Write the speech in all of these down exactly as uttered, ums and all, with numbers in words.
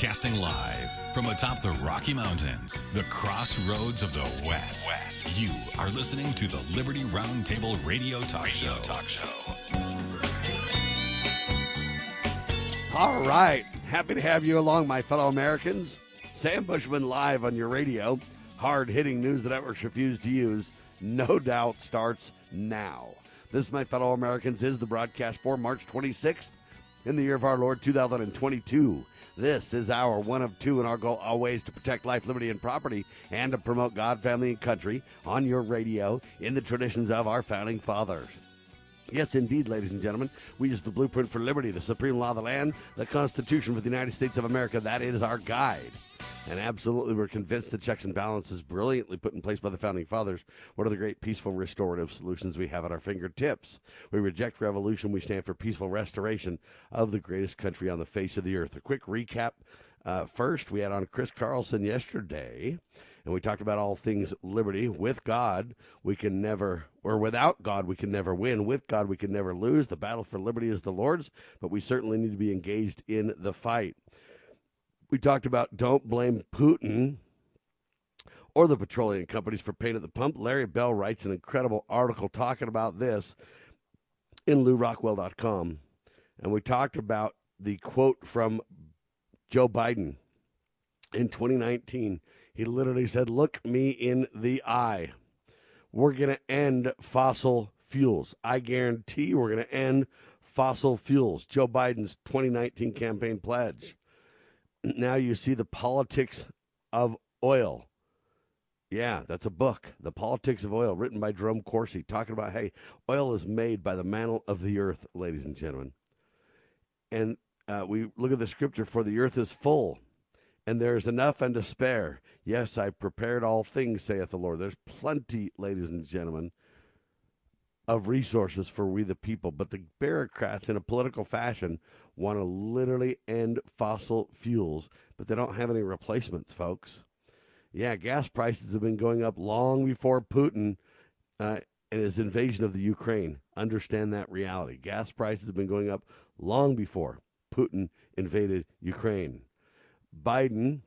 Broadcasting live from atop the Rocky Mountains, the crossroads of the West. West. You are listening to the Liberty Roundtable Radio Talk radio Show. Talk show. All right. Happy to have you along, my fellow Americans. Sam Bushman live on your radio. Hard-hitting news the networks refuse to use. No doubt starts now. This, my fellow Americans, is the broadcast for March twenty-sixth in the year of our Lord, two thousand twenty-two. This is our one of two, and our goal always to protect life, liberty, and property, and to promote God, family, and country on your radio in the traditions of our founding fathers. Yes, indeed, ladies and gentlemen, we use the blueprint for liberty, the supreme law of the land, the Constitution for the United States of America. That is our guide. And absolutely, we're convinced the checks and balances brilliantly put in place by the Founding Fathers, what are the great peaceful restorative solutions we have at our fingertips. We reject revolution. We stand for peaceful restoration of the greatest country on the face of the earth. A quick recap. Uh, first, we had on Chris Carlson yesterday, and we talked about all things liberty. With God, we can never, or without God, we can never win. With God, we can never lose. The battle for liberty is the Lord's, but we certainly need to be engaged in the fight. We talked about don't blame Putin or the petroleum companies for pain at the pump. Larry Bell writes an incredible article talking about this in Lew Rockwell dot com. And we talked about the quote from Joe Biden in twenty nineteen. He literally said, look me in the eye. We're going to end fossil fuels. I guarantee we're going to end fossil fuels. Joe Biden's twenty nineteen campaign pledge. Now you see the politics of oil. Yeah, that's a book, The Politics of Oil, written by Jerome Corsi, talking about, hey, oil is made by the mantle of the earth, ladies and gentlemen. And uh, we look at the scripture, for the earth is full, and there is enough and to spare. Yes, I prepared all things, saith the Lord. There's plenty, ladies and gentlemen, of resources for we the people. But the bureaucrats, in a political fashion, want to literally end fossil fuels, but they don't have any replacements, folks. Yeah, gas prices have been going up long before Putin uh, and his invasion of the Ukraine. Understand that reality. Gas prices have been going up long before Putin invaded Ukraine. Biden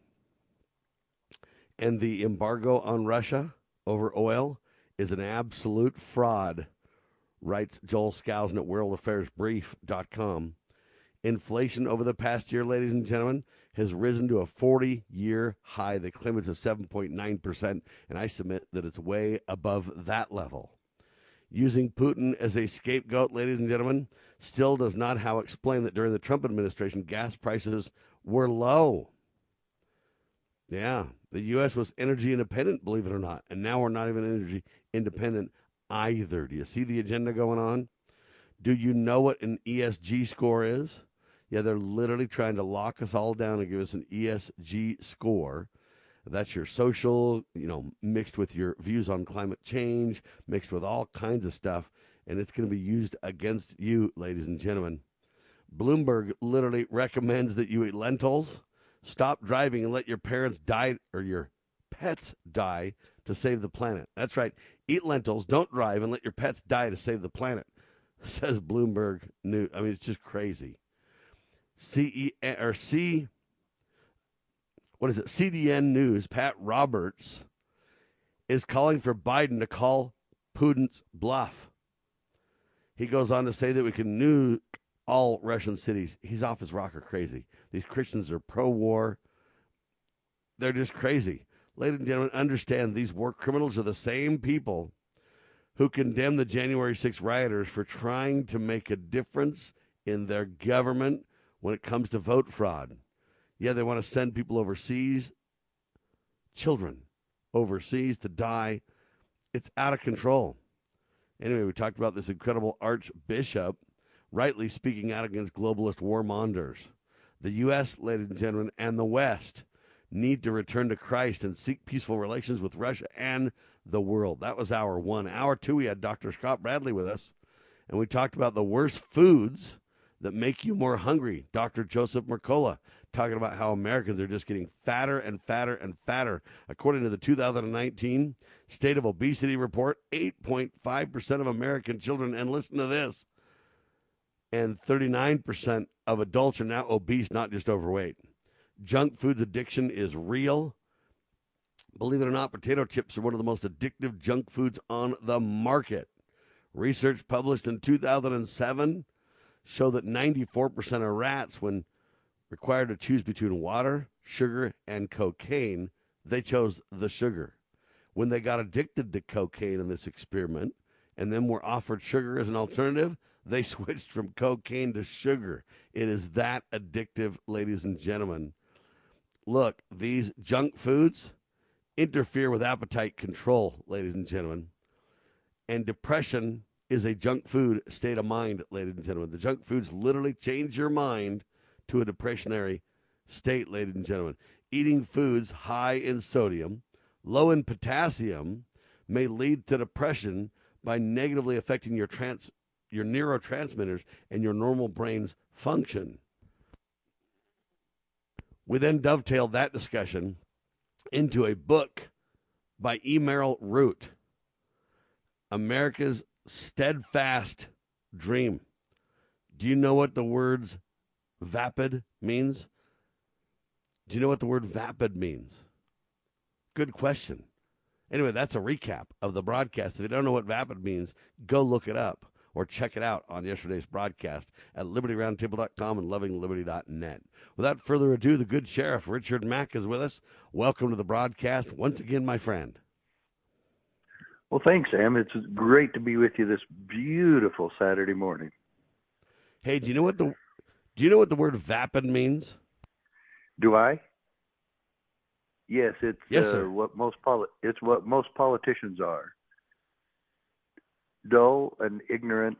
and the embargo on Russia over oil is an absolute fraud, writes Joel Skousen at world affairs brief dot com. Inflation over the past year, ladies and gentlemen, has risen to a forty-year high. They claim it's a seven point nine percent, and I submit that it's way above that level. Using Putin as a scapegoat, ladies and gentlemen, still does not how explain that during the Trump administration, gas prices were low. Yeah, the U S was energy independent, believe it or not, and now we're not even energy independent either. Do you see the agenda going on? Do you know what an E S G score is? Yeah, they're literally trying to lock us all down and give us an E S G score. That's your social, you know, mixed with your views on climate change, mixed with all kinds of stuff, and it's going to be used against you, ladies and gentlemen. Bloomberg literally recommends that you eat lentils, stop driving, and let your parents die or your pets die to save the planet. That's right. Eat lentils, don't drive, and let your pets die to save the planet, says Bloomberg News. I mean, it's just crazy. C E or C, what is it? C D N News, Pat Roberts is calling for Biden to call Putin's bluff. He goes on to say that we can nuke all Russian cities. He's off his rocker crazy. These Christians are pro-war. They're just crazy. Ladies and gentlemen, understand these war criminals are the same people who condemned the January sixth rioters for trying to make a difference in their government when it comes to vote fraud. Yeah, they want to send people overseas, children overseas, to die. It's out of control. Anyway, we talked about this incredible archbishop rightly speaking out against globalist warmongers. The U S, ladies and gentlemen, and the West need to return to Christ and seek peaceful relations with Russia and the world. That was hour one. Hour two, we had Doctor Scott Bradley with us, and we talked about the worst foods that make you more hungry. Doctor Joseph Mercola talking about how Americans are just getting fatter and fatter and fatter. According to the two thousand nineteen State of Obesity Report, eight point five percent of American children, and listen to this, and thirty-nine percent of adults are now obese, not just overweight. Junk food addiction is real. Believe it or not, potato chips are one of the most addictive junk foods on the market. Research published in two thousand seven showed that ninety-four percent of rats, when required to choose between water, sugar, and cocaine, they chose the sugar. When they got addicted to cocaine in this experiment and then were offered sugar as an alternative, they switched from cocaine to sugar. It is that addictive, ladies and gentlemen. Look, these junk foods interfere with appetite control, ladies and gentlemen. And depression is a junk food state of mind, ladies and gentlemen. The junk foods literally change your mind to a depressionary state, ladies and gentlemen. Eating foods high in sodium, low in potassium, may lead to depression by negatively affecting your trans, your neurotransmitters and your normal brain's function. We then dovetailed that discussion into a book by E. Merrill Root, America's Steadfast Dream. Do you know what the words vapid means? Do you know what the word vapid means? Good question. Anyway, that's a recap of the broadcast. If you don't know what vapid means, go look it up or check it out on yesterday's broadcast at liberty roundtable dot com and loving liberty dot net. Without further ado, the good sheriff, Richard Mack, is with us. Welcome to the broadcast once again, my friend. Well, thanks, Sam. It's great to be with you this beautiful Saturday morning. Hey, do you know what the do you know what the word vapid means? Do I? Yes, it's yes, uh, what most poli- it's what most politicians are. Dull and ignorant,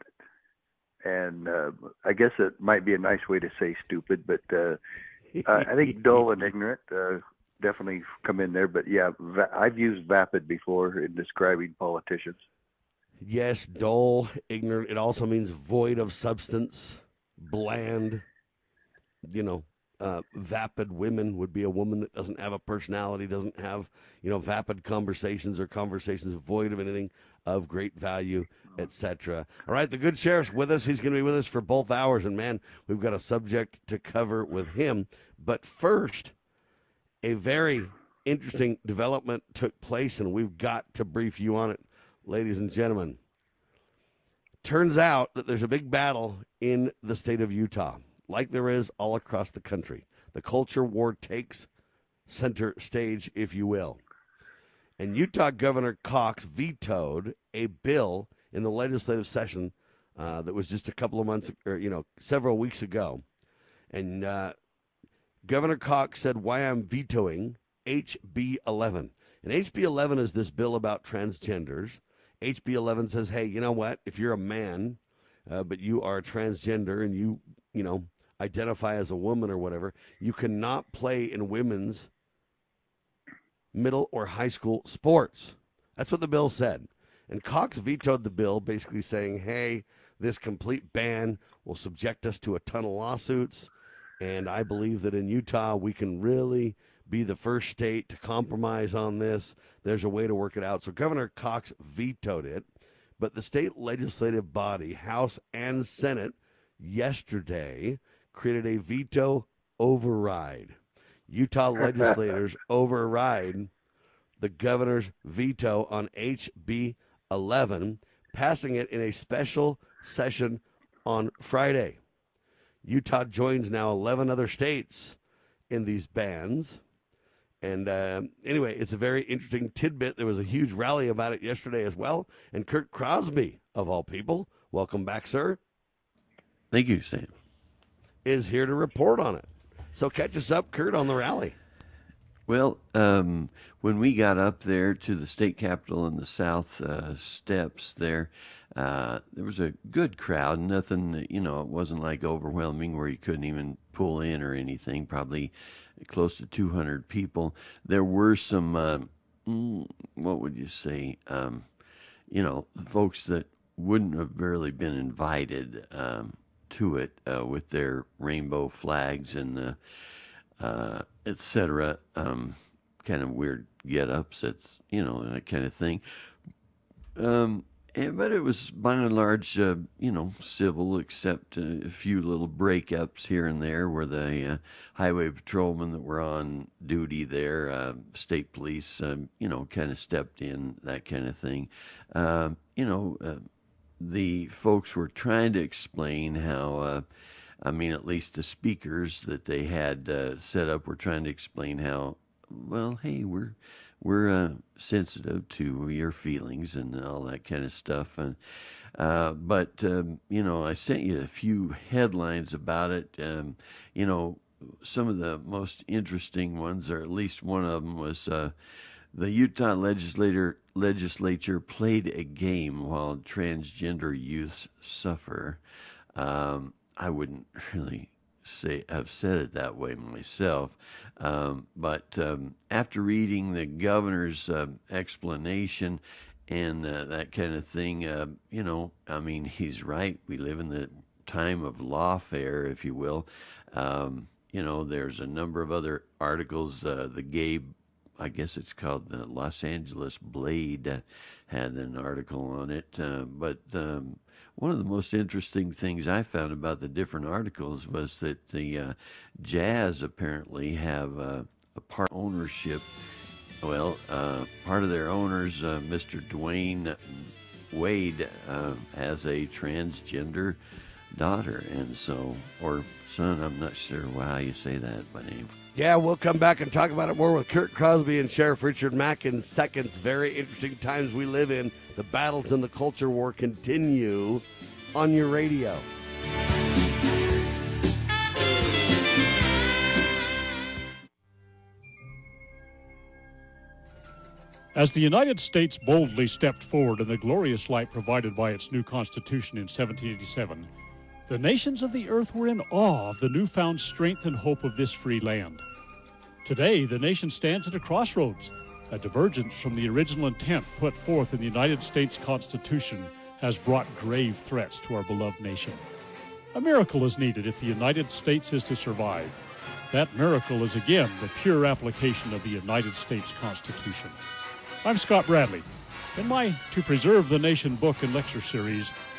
and uh, I guess it might be a nice way to say stupid, but uh, I think dull and ignorant uh, definitely come in there. But yeah, va- I've used vapid before in describing politicians. Yes, dull, ignorant. It also means void of substance, bland, you know. Uh, vapid women would be a woman that doesn't have a personality, doesn't have, you know, vapid conversations or conversations void of anything of great value, et cetera. All right, the good sheriff's with us. He's going to be with us for both hours, and man, we've got a subject to cover with him. But first, a very interesting development took place, and we've got to brief you on it, ladies and gentlemen. Turns out that there's a big battle in the state of Utah, like there is all across the country. The culture war takes center stage, if you will. And Utah Governor Cox vetoed a bill in the legislative session uh, that was just a couple of months, or, you know, several weeks ago. And uh, Governor Cox said, why I'm vetoing H B eleven. And H B eleven is this bill about transgenders. H B eleven says, hey, you know what? If you're a man, uh, but you are transgender and you, you know, identify as a woman or whatever, you cannot play in women's middle or high school sports. That's what the bill said. And Cox vetoed the bill, basically saying, hey, this complete ban will subject us to a ton of lawsuits. And I believe that in Utah, we can really be the first state to compromise on this. There's a way to work it out. So Governor Cox vetoed it. But the state legislative body, House and Senate, yesterday created a veto override. Utah legislators override the governor's veto on H B eleven, passing it in a special session on Friday. Utah joins now eleven other states in these bans. And uh, anyway, it's a very interesting tidbit. There was a huge rally about it yesterday as well. And Kurt Crosby, of all people, welcome back, sir. Thank you, Sam. Is here to report on it. So catch us up, Kurt, on the rally. Well, um, when we got up there to the state capitol in the south uh, steps there, uh, there was a good crowd. Nothing, you know, it wasn't like overwhelming where you couldn't even pull in or anything, probably close to two hundred people. There were some, uh, what would you say, um, you know, folks that wouldn't have barely been invited um to it uh, with their rainbow flags and uh, uh, et cetera, um, kind of weird get-ups, it's, you know, that kind of thing. Um, And, but it was, by and large, uh, you know, civil, except uh, a few little breakups here and there where the uh, highway patrolmen that were on duty there, uh, state police, um, you know, kind of stepped in, that kind of thing. Uh, you know, uh, the folks were trying to explain how, uh, I mean, at least the speakers that they had uh, set up were trying to explain how, well, hey, we're... We're uh, sensitive to your feelings and all that kind of stuff. And uh, But, um, you know, I sent you a few headlines about it. Um, you know, some of the most interesting ones, or at least one of them, was uh, the Utah legislator, legislature played a game while transgender youths suffer. Um, I wouldn't really... say I've said it that way myself, um, but um, after reading the governor's uh, explanation and uh, that kind of thing, uh, you know, I mean, he's right. We live in the time of lawfare, if you will. Um, you know, there's a number of other articles. Uh, the gay, I guess it's called the Los Angeles Blade, uh, had an article on it, uh, but. Um, One of the most interesting things I found about the different articles was that the uh, Jazz apparently have uh, a part ownership. Well, uh, part of their owners, uh, Mister Dwayne Wade, uh, has a transgender daughter, and so, or son, I'm not sure how you say that, but anyway. Yeah, we'll come back and talk about it more with Kurt Crosby and Sheriff Richard Mack in seconds. Very interesting times we live in. The battles and the culture war continue on your radio. As the United States boldly stepped forward in the glorious light provided by its new Constitution in seventeen eighty-seven, the nations of the earth were in awe of the newfound strength and hope of this free land. Today, the nation stands at a crossroads. A divergence from the original intent put forth in the United States Constitution has brought grave threats to our beloved nation. A miracle is needed if the United States is to survive. That miracle is again the pure application of the United States Constitution. I'm Scott Bradley. In my To Preserve the Nation book and lecture series,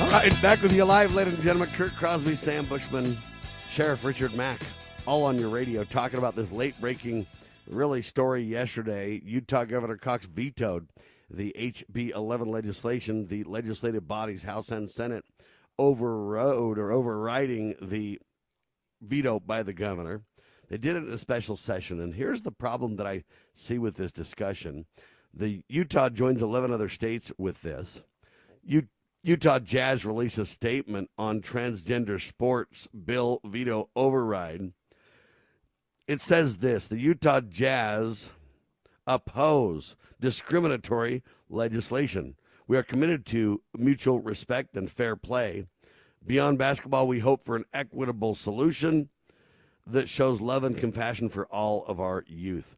All right, back with you live, ladies and gentlemen. Kurt Crosby, Sam Bushman, Sheriff Richard Mack, all on your radio, talking about this late-breaking, really, story yesterday. Utah Governor Cox vetoed the H B eleven legislation. The legislative bodies, House and Senate, overrode or overriding the veto by the governor. They did it in a special session, and here's the problem that I see with this discussion. The Utah joins eleven other states with this. U- Utah Jazz released a statement on transgender sports bill veto override. It says this: the Utah Jazz oppose discriminatory legislation. We are committed to mutual respect and fair play. Beyond basketball, we hope for an equitable solution that shows love and compassion for all of our youth.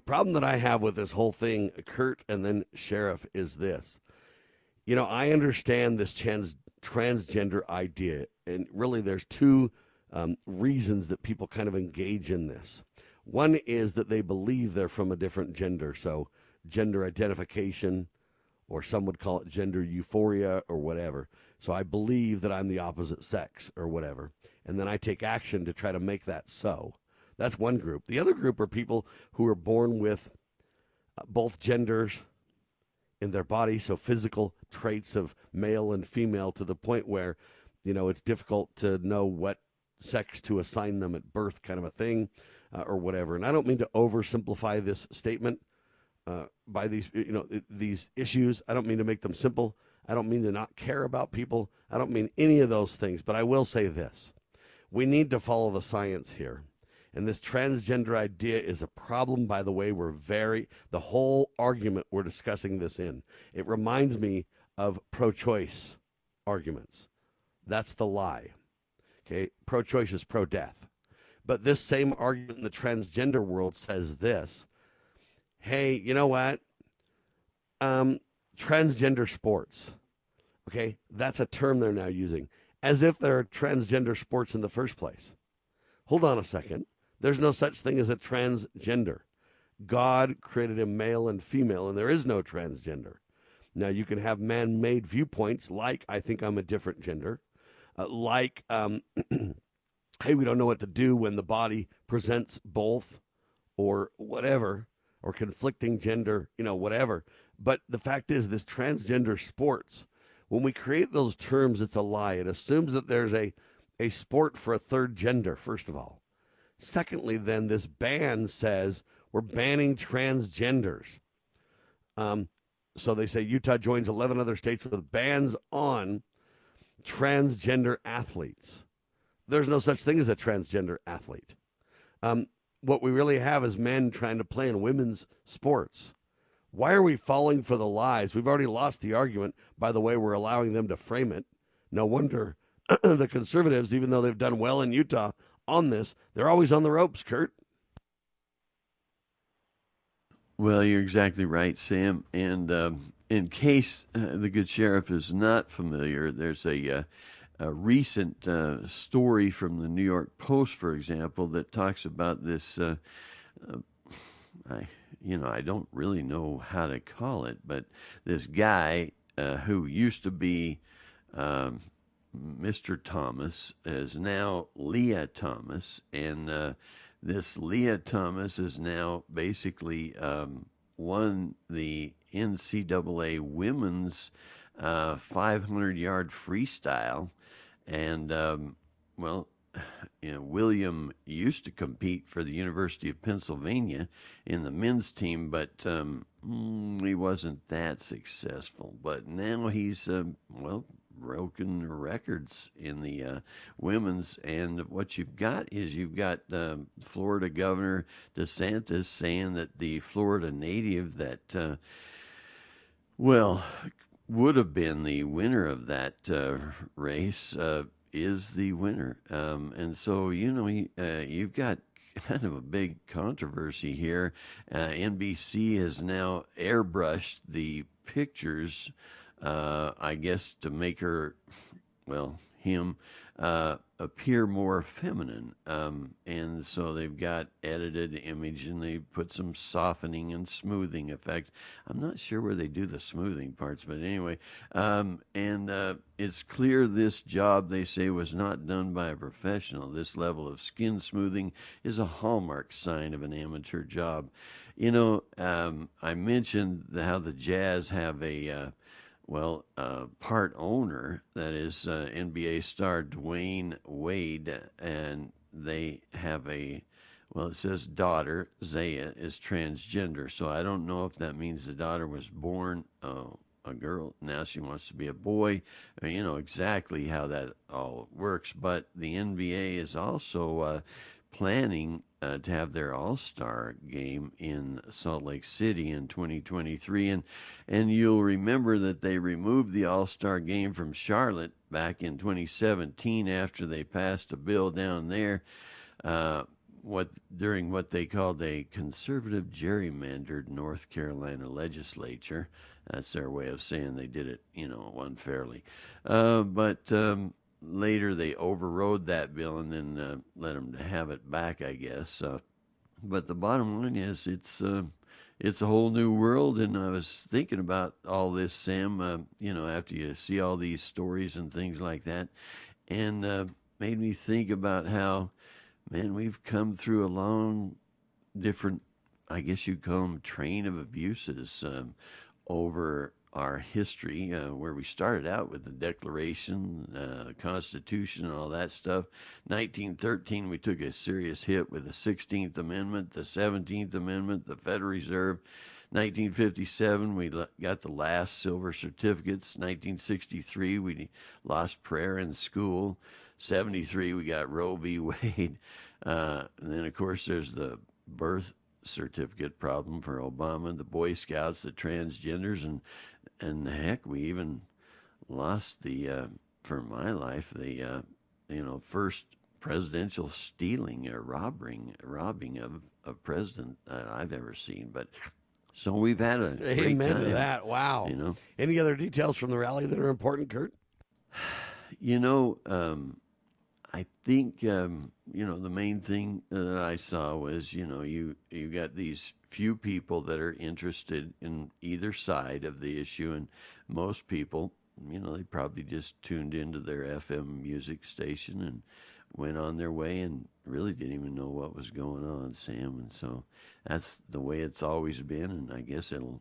The problem that I have with this whole thing, Kurt, and then Sheriff, is this. You know, I understand this trans- transgender idea, and really there's two um, reasons that people kind of engage in this. One is that they believe they're from a different gender, so gender identification, or some would call it gender euphoria or whatever. So I believe that I'm the opposite sex or whatever, and then I take action to try to make that so. That's one group. The other group are people who are born with both genders in their body, so physical traits of male and female to the point where, you know, it's difficult to know what sex to assign them at birth, kind of a thing, uh, or whatever. And I don't mean to oversimplify this statement uh, by these, you know, these issues. I don't mean to make them simple. I don't mean to not care about people. I don't mean any of those things. But I will say this. We need to follow the science here. And this transgender idea is a problem, by the way, we're very, the whole argument we're discussing this in. It reminds me of pro-choice arguments. That's the lie. Okay, pro-choice is pro-death. But this same argument in the transgender world says this. Hey, you know what? Um, transgender sports. Okay, that's a term they're now using. As if there are transgender sports in the first place. Hold on a second. There's no such thing as a transgender. God created a male and female, and there is no transgender. Now, you can have man-made viewpoints like, I think I'm a different gender, uh, like, um, hey, we don't know what to do when the body presents both or whatever, or conflicting gender, you know, whatever. But the fact is, this transgender sports, when we create those terms, it's a lie. It assumes that there's a, a sport for a third gender, first of all. Secondly, then, this ban says we're banning transgenders. Um, so they say Utah joins eleven other states with bans on transgender athletes. There's no such thing as a transgender athlete. Um, what we really have is men trying to play in women's sports. Why are we falling for the lies? We've already lost the argument by the way we're allowing them to frame it. No wonder the conservatives, even though they've done well in Utah, on this, they're always on the ropes, Kurt. Well, you're exactly right, Sam. And um, in case uh, the good sheriff is not familiar, there's a, uh, a recent uh, story from the New York Post, for example, that talks about this. Uh, uh, I, you know, I don't really know how to call it, but this guy uh, who used to be um, Mister Thomas is now Lia Thomas, and uh, this Lia Thomas is now basically um, won the N C double A women's uh, five hundred yard freestyle, and um, well, you know, William used to compete for the University of Pennsylvania in the men's team, but um, he wasn't that successful. But now he's uh, well. broken records in the uh, women's, and what you've got is you've got uh, Florida Governor DeSantis saying that the Florida native that, uh, well, would have been the winner of that uh, race uh, is the winner. Um, and so, you know, he, uh, you've got kind of a big controversy here. Uh, N B C has now airbrushed the pictures Uh, I guess to make her, well, him, uh, appear more feminine. Um, and so they've got edited image and they put some softening and smoothing effect. I'm not sure where they do the smoothing parts, but anyway. Um, and uh, it's clear this job, they say, was not done by a professional. This level of skin smoothing is a hallmark sign of an amateur job. You know, um, I mentioned how the Jazz have a... Uh, Well, uh, part owner, that is uh, N B A star Dwayne Wade, and they have a, well, it says daughter, Zaya, is transgender. So I don't know if that means the daughter was born uh, a girl. Now she wants to be a boy. I mean, you know exactly how that all works. But the N B A is also uh, planning Uh, to have their all-star game in Salt Lake City in twenty twenty-three. And and you'll remember that they removed the all-star game from Charlotte back in twenty seventeen after they passed a bill down there. Uh, what during what they called a conservative gerrymandered North Carolina legislature. That's their way of saying they did it, you know, unfairly. Uh, but um, later they overrode that bill and then uh, let them have it back, I guess. Uh, but the bottom line is it's uh, it's a whole new world. And I was thinking about all this, Sam, uh, you know, after you see all these stories and things like that, and uh, made me think about how, man, we've come through a long, different, I guess you'd call them, train of abuses um, over our history, uh, where we started out with the Declaration, uh, the Constitution, and all that stuff. nineteen thirteen, we took a serious hit with the sixteenth Amendment, the seventeenth Amendment, the Federal Reserve. nineteen fifty-seven, we got the last silver certificates. nineteen sixty-three, we lost prayer in school. seventy-three, we got Roe v. Wade. Uh, and then, of course, there's the birth certificate problem for Obama, the Boy Scouts, the transgenders, and and heck, we even lost the, uh, for my life, the uh, you know first presidential stealing or robbing robbing of a president that I've ever seen. But so we've had a great amen time to that. Wow. You know, any other details from the rally that are important, Kurt? You know. Um, I think, um, you know, the main thing that I saw was, you know, you, you got these few people that are interested in either side of the issue. And most people, you know, they probably just tuned into their F M music station and went on their way and really didn't even know what was going on, Sam. And so that's the way it's always been. And I guess it'll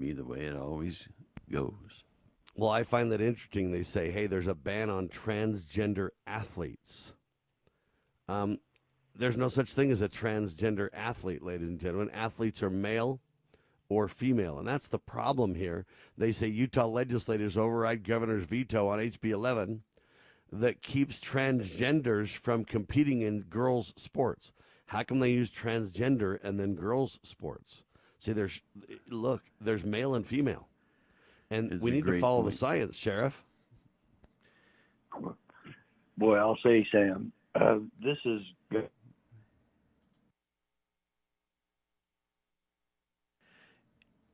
be the way it always goes. Well, I find that interesting. They say, hey, there's a ban on transgender athletes. Um, there's no such thing as a transgender athlete, ladies and gentlemen. Athletes are male or female, and that's the problem here. They say Utah legislators override governor's veto on H B eleven that keeps transgenders from competing in girls' sports. How come they use transgender and then girls' sports? See, there's look, there's male and female. And it's we need to follow point. the science, Sheriff. Boy, I'll say, Sam, uh, this is good.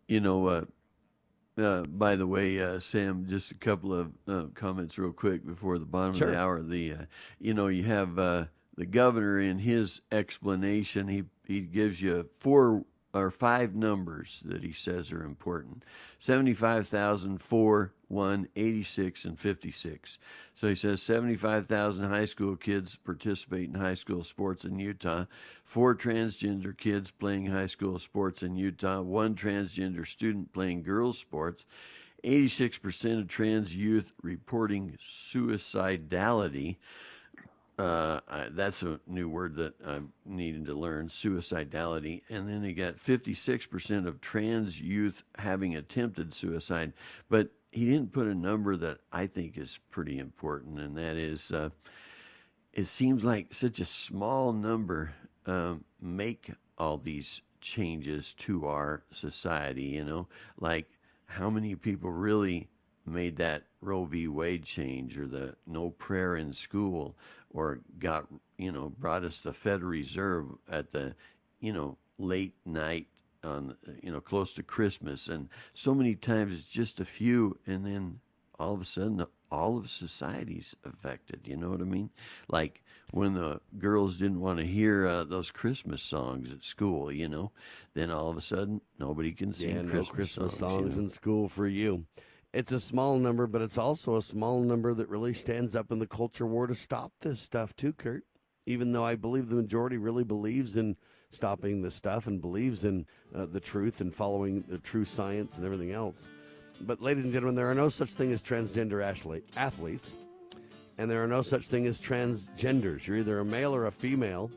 You know, uh, uh, by the way, uh, Sam, just a couple of uh, comments real quick before the bottom sure. of the hour. The uh, you know, you have uh, the governor in his explanation. He he gives you four. Are five numbers that he says are important: seventy-five thousand, four, one, eighty-six, and fifty-six. So he says seventy-five thousand high school kids participate in high school sports in Utah, four transgender kids playing high school sports in Utah, one transgender student playing girls' sports, eighty-six percent of trans youth reporting suicidality. Uh, I, that's a new word that I'm needing to learn, suicidality. And then you got fifty-six percent of trans youth having attempted suicide. But he didn't put a number that I think is pretty important, and that is uh, it seems like such a small number uh, make all these changes to our society, you know? Like how many people really made that Roe v. Wade change or the no prayer in school or got, you know, brought us the Federal Reserve at the, you know, late night on, you know, close to Christmas. And so many times it's just a few, and then all of a sudden all of society's affected. You know what I mean? Like when the girls didn't want to hear uh, those Christmas songs at school, you know, then all of a sudden nobody can sing yeah, Christmas, no Christmas songs, songs you know? in school for you. It's a small number, but it's also a small number that really stands up in the culture war to stop this stuff too, Kurt, even though I believe the majority really believes in stopping this stuff and believes in uh, the truth and following the true science and everything else. But ladies and gentlemen, there are no such thing as transgender athlete, athletes, and there are no such thing as transgenders. You're either a male or a female.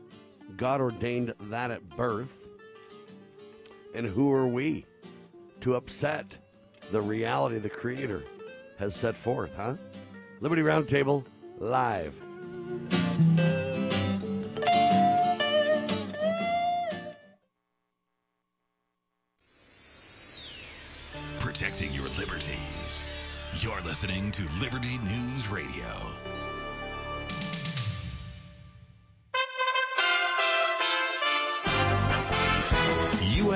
God ordained that at birth. And who are we to upset the reality the Creator has set forth, huh? Liberty Roundtable, live. Protecting your liberties. You're listening to Liberty News Radio.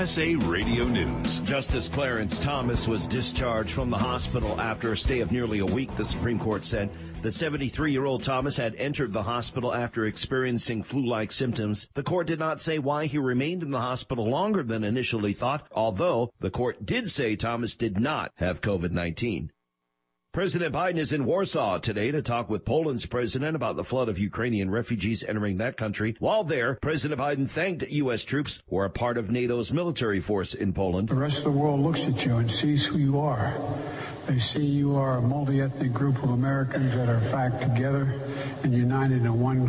U S A Radio News. Justice Clarence Thomas was discharged from the hospital after a stay of nearly a week, the Supreme Court said. The seventy-three-year-old Thomas had entered the hospital after experiencing flu-like symptoms. The court did not say why he remained in the hospital longer than initially thought, although the court did say Thomas did not have covid nineteen. President Biden is in Warsaw today to talk with Poland's president about the flood of Ukrainian refugees entering that country. While there, President Biden thanked U S troops who are a part of NATO's military force in Poland. The rest of the world looks at you and sees who you are. They see you are a multi-ethnic group of Americans that are, in fact, together and united in one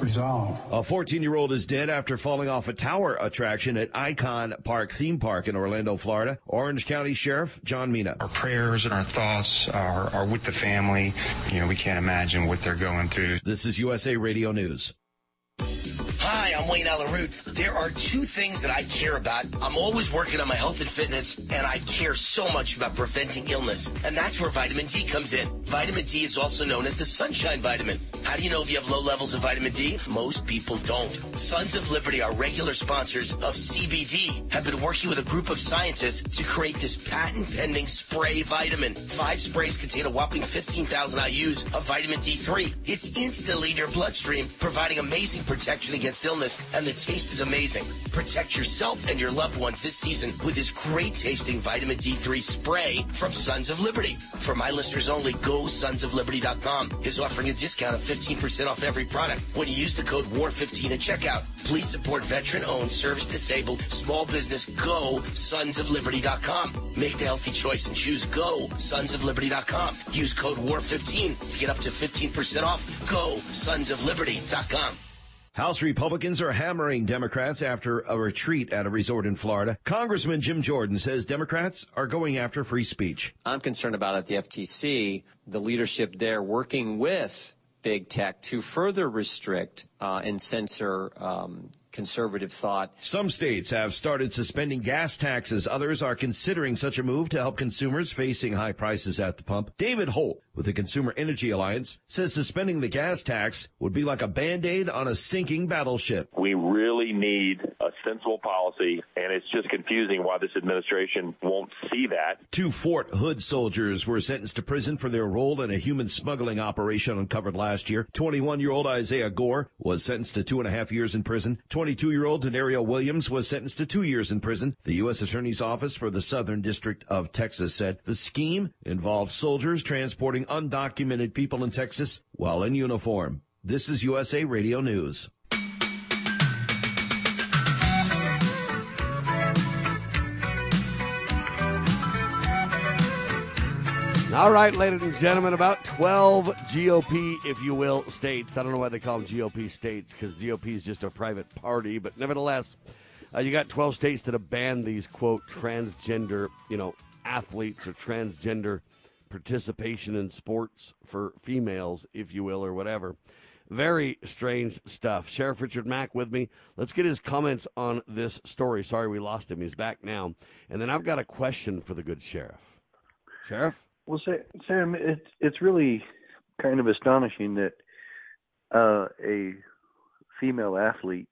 resolve. A fourteen-year-old is dead after falling off a tower attraction at Icon Park theme park in Orlando, Florida. Orange County Sheriff John Mina. Our prayers and our thoughts are, are with the family. You know, we can't imagine what they're going through. This is U S A Radio News. Hi, I'm Wayne Alaroot. There are two things that I care about. I'm always working on my health and fitness, and I care so much about preventing illness. And that's where vitamin D comes in. Vitamin D is also known as the sunshine vitamin. How do you know if you have low levels of vitamin D? Most people don't. Sons of Liberty, our regular sponsors of C B D, have been working with a group of scientists to create this patent-pending spray vitamin. Five sprays contain a whopping fifteen thousand I U's of vitamin D three. It's instantly in your bloodstream, providing amazing protection against illness, and the taste is amazing. Protect yourself and your loved ones this season with this great tasting vitamin D three spray from Sons of Liberty. For my listeners only, go sons of liberty dot com is offering a discount of fifteen percent off every product when you use the code war fifteen at checkout. Please support veteran-owned, service-disabled, small business. Go sons of liberty dot com. Make the healthy choice and choose go sons of liberty dot com. Use code war fifteen to get up to fifteen percent off. Go sons of liberty dot com. House Republicans are hammering Democrats after a retreat at a resort in Florida. Congressman Jim Jordan says Democrats are going after free speech. I'm concerned about at the F T C, the leadership there working with big tech to further restrict uh, and censor um conservative thought. Some states have started suspending gas taxes. Others are considering such a move to help consumers facing high prices at the pump. David Holt with the Consumer Energy Alliance says suspending the gas tax would be like a Band-Aid on a sinking battleship. We really need a sensible policy, and it's just confusing why this administration won't see that. Two Fort Hood soldiers were sentenced to prison for their role in a human smuggling operation uncovered last year. twenty-one-year-old Isaiah Gore was sentenced to two and a half years in prison. twenty-two-year-old Denario Williams was sentenced to two years in prison. The U S. Attorney's Office for the Southern District of Texas said the scheme involved soldiers transporting undocumented people in Texas while in uniform. This is U S A Radio News. All right, ladies and gentlemen, about twelve G O P, if you will, states. I don't know why they call them G O P states, because G O P is just a private party. But nevertheless, uh, you got twelve states that have banned these, quote, transgender, you know, athletes or transgender participation in sports for females, if you will, or whatever. Very strange stuff. Sheriff Richard Mack with me. Let's get his comments on this story. Sorry we lost him. He's back now. And then I've got a question for the good sheriff. Sheriff? Well, Sam, it's it's really kind of astonishing that uh, a female athlete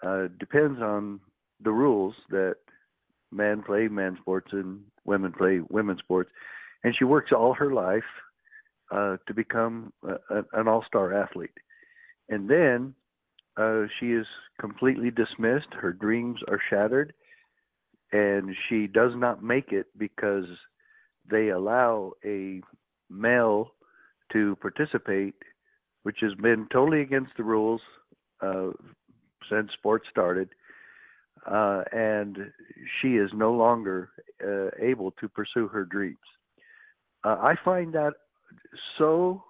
uh, depends on the rules that men play men's sports and women play women's sports, and she works all her life uh, to become a, an all-star athlete, and then uh, she is completely dismissed. Her dreams are shattered, and she does not make it because they allow a male to participate, which has been totally against the rules uh, since sports started, uh, and she is no longer uh, able to pursue her dreams. Uh, I find that so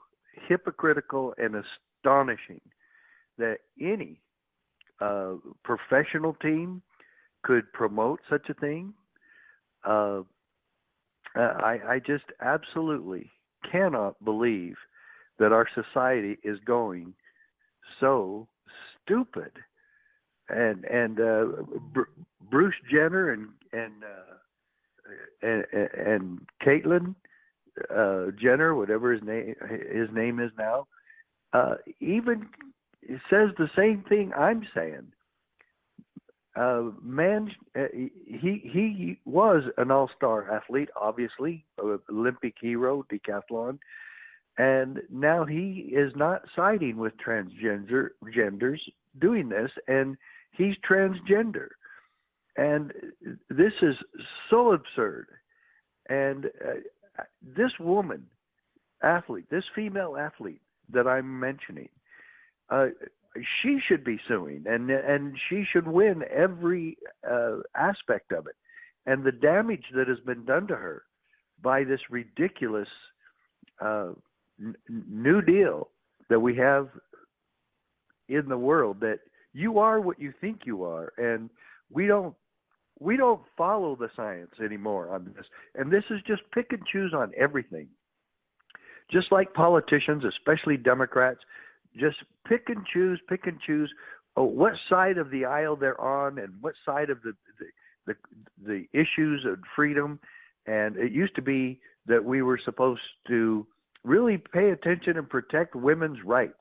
hypocritical and astonishing that any uh, professional team could promote such a thing. Uh, Uh, I, I just absolutely cannot believe that our society is going so stupid. And and uh, Br- Bruce Jenner and and uh, and, and Caitlyn uh, Jenner, whatever his name his name is now, uh, even says the same thing I'm saying. uh, man, uh, he he was an all-star athlete, obviously, Olympic hero, decathlon, and now he is not siding with transgender genders doing this, and he's transgender, and this is so absurd. And uh, this woman athlete, this female athlete that I'm mentioning, uh, she should be suing, and and she should win every uh, aspect of it. And the damage that has been done to her by this ridiculous uh, n- New Deal that we have in the world, that you are what you think you are, and we don't we don't follow the science anymore on this. And this is just pick and choose on everything. Just like politicians, especially Democrats, just pick and choose, pick and choose oh, what side of the aisle they're on and what side of the, the the the issues of freedom. And it used to be that we were supposed to really pay attention and protect women's rights.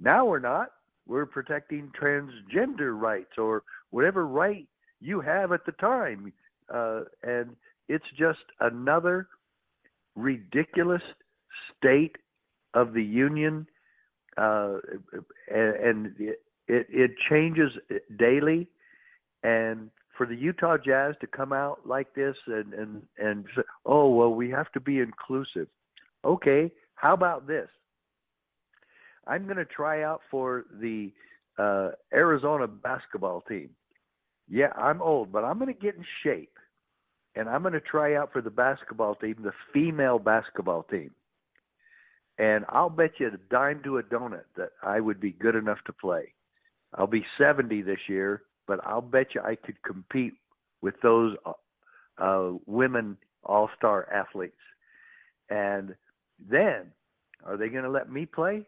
Now we're not. We're protecting transgender rights or whatever right you have at the time. Uh, and it's just another ridiculous state of the union. Uh, and it, it changes daily. And for the Utah Jazz to come out like this and, and, and say, oh, well, we have to be inclusive. Okay, how about this? I'm going to try out for the uh, Arizona basketball team. Yeah, I'm old, but I'm going to get in shape. And I'm going to try out for the basketball team, the female basketball team. And I'll bet you a dime to a donut that I would be good enough to play. I'll be seventy this year, but I'll bet you I could compete with those uh, women all-star athletes. And then, are they going to let me play?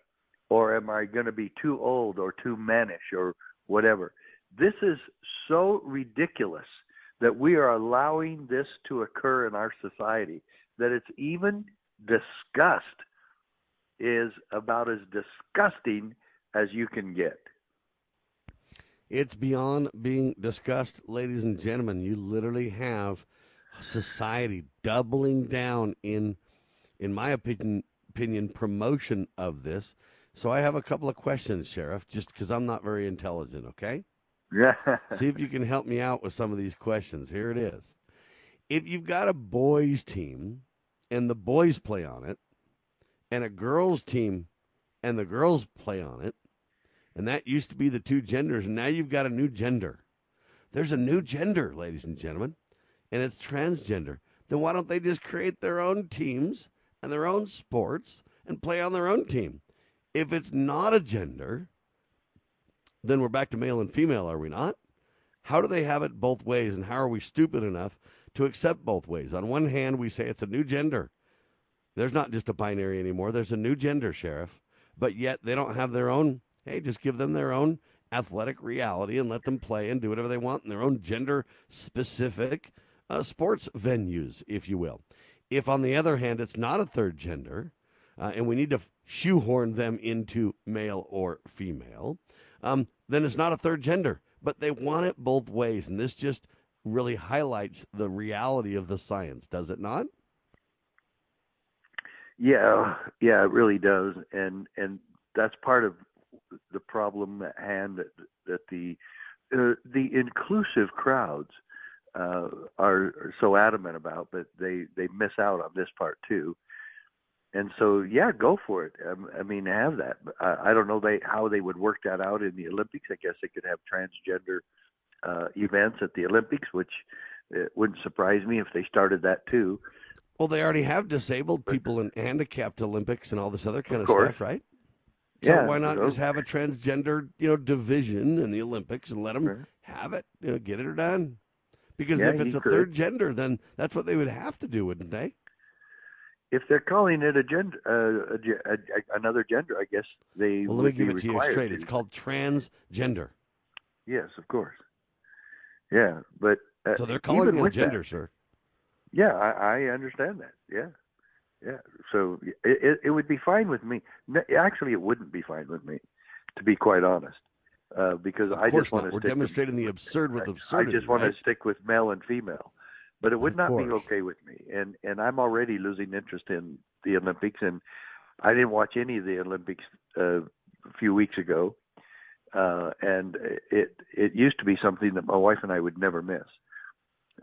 Or am I going to be too old or too mannish or whatever? This is so ridiculous that we are allowing this to occur in our society, that it's even discussed is about as disgusting as you can get. It's beyond being discussed, ladies and gentlemen. You literally have society doubling down in, in my opinion, opinion promotion of this. So I have a couple of questions, Sheriff, just because I'm not very intelligent, okay? Yeah. See if you can help me out with some of these questions. Here it is. If you've got a boys' team and the boys play on it, and a girls' team and the girls play on it, and that used to be the two genders, and now you've got a new gender. There's a new gender, ladies and gentlemen, and it's transgender. Then why don't they just create their own teams and their own sports and play on their own team? If it's not a gender, then we're back to male and female, are we not? How do they have it both ways, and how are we stupid enough to accept both ways? On one hand, we say it's a new gender. There's not just a binary anymore. There's a new gender, Sheriff. But yet they don't have their own, hey, just give them their own athletic reality and let them play and do whatever they want in their own gender-specific uh, sports venues, if you will. If, on the other hand, it's not a third gender, uh, and we need to shoehorn them into male or female, um, then it's not a third gender. But they want it both ways, and this just really highlights the reality of the science, does it not? Yeah, yeah, it really does, and and that's part of the problem at hand, that that the uh, the inclusive crowds uh, are, are so adamant about, but they, they miss out on this part too. And so, yeah, go for it. I, I mean, have that. I, I don't know they, how they would work that out in the Olympics. I guess they could have transgender uh, events at the Olympics, which it wouldn't surprise me if they started that too. Well, they already have disabled people and handicapped Olympics and all this other kind of, of stuff, right? So yeah, why not so. just have a transgender, you know, division in the Olympics and let them sure. have it, you know, get it done? Because yeah, if it's a could. third gender, then that's what they would have to do, wouldn't they? If they're calling it a gender, uh, a, a, a, another gender, I guess they well, would be required. Let me give it to you straight. To. It's called transgender. Yes, of course. Yeah, but uh, so they're calling it a gender, that, sir. Yeah, I, I understand that. Yeah, yeah. So it, it it would be fine with me. Actually, it wouldn't be fine with me, to be quite honest. uh, because I just want to. We're demonstrating the absurd with absurdity. I just want to stick with male and female, but it would not be okay with me. And and I'm already losing interest in the Olympics, and I didn't watch any of the Olympics uh, a few weeks ago. Uh, and it it used to be something that my wife and I would never miss.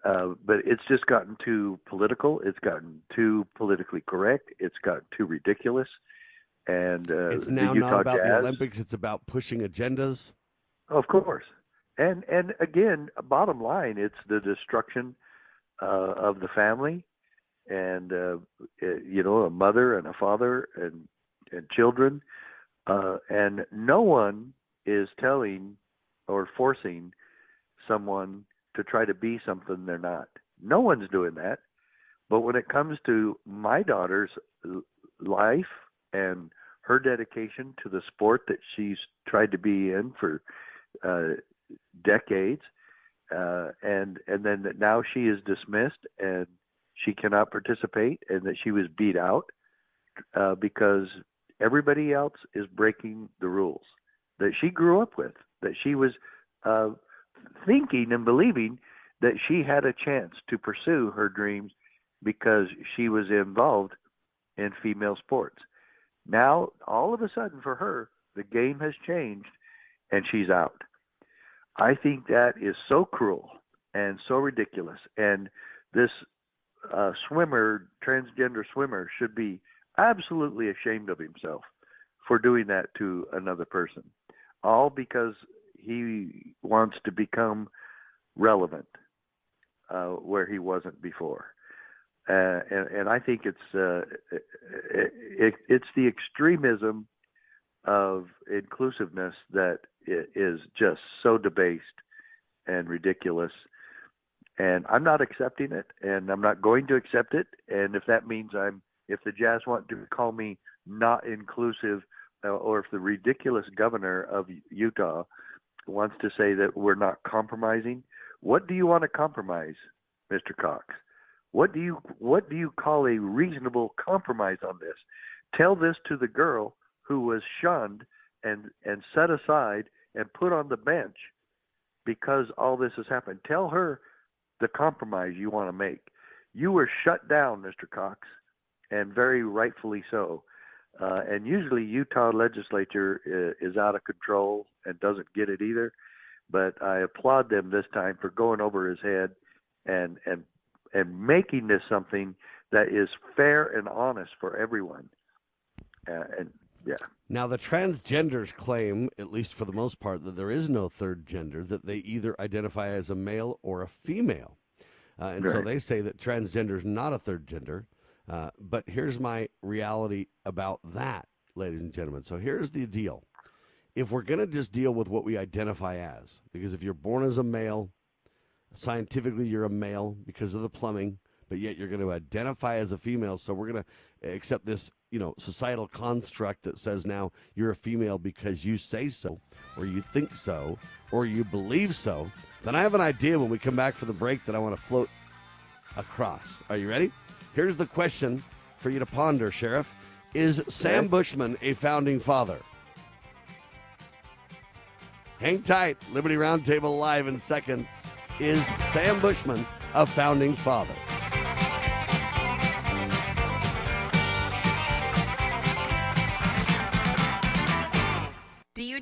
Uh, but it's just gotten too political. It's gotten too politically correct. It's gotten too ridiculous. And uh, it's now not about the Olympics. It's about pushing agendas. Of course. And, and again, bottom line, it's the destruction uh, of the family and, uh, you know, a mother and a father and, and children. Uh, and no one is telling or forcing someone to try to be something they're not. No one's doing that. But when it comes to my daughter's life and her dedication to the sport that she's tried to be in for uh, decades, uh, and and then that now she is dismissed and she cannot participate, and that she was beat out uh, because everybody else is breaking the rules that she grew up with, that she was uh, thinking and believing that she had a chance to pursue her dreams because she was involved in female sports. Now, all of a sudden for her, the game has changed and she's out. I think that is so cruel and so ridiculous. And this uh, swimmer, transgender swimmer, should be absolutely ashamed of himself for doing that to another person, all because he wants to become relevant uh, where he wasn't before. Uh, and, and I think it's uh, it, it, it's the extremism of inclusiveness that is just so debased and ridiculous. And I'm not accepting it, and I'm not going to accept it. And if that means I'm, if the Jazz want to call me not inclusive, uh, or if the ridiculous governor of Utah wants to say that we're not compromising, what do you want to compromise, Mister Cox? What do you what do you call a reasonable compromise on this? Tell this to the girl who was shunned and, and set aside and put on the bench because all this has happened. Tell her the compromise you want to make. You were shut down, Mister Cox, and very rightfully so. Uh, and usually Utah legislature is, is out of control and doesn't get it either. But I applaud them this time for going over his head and and. and making this something that is fair and honest for everyone. Uh, and yeah. Now the transgenders claim, at least for the most part, that there is no third gender, that they either identify as a male or a female. Uh, and right. So they say that transgender is not a third gender. Uh, but here's my reality about that, ladies and gentlemen. So here's the deal. If we're going to just deal with what we identify as, because if you're born as a male, scientifically, you're a male because of the plumbing, but yet you're going to identify as a female. So we're going to accept this, you know, societal construct that says now you're a female because you say so, or you think so, or you believe so. Then I have an idea when we come back for the break that I want to float across. Are you ready? Here's the question for you to ponder, Sheriff. Is Sam Bushman a founding father? Hang tight. Liberty Roundtable live in seconds. Is Sam Bushman a founding father? Do you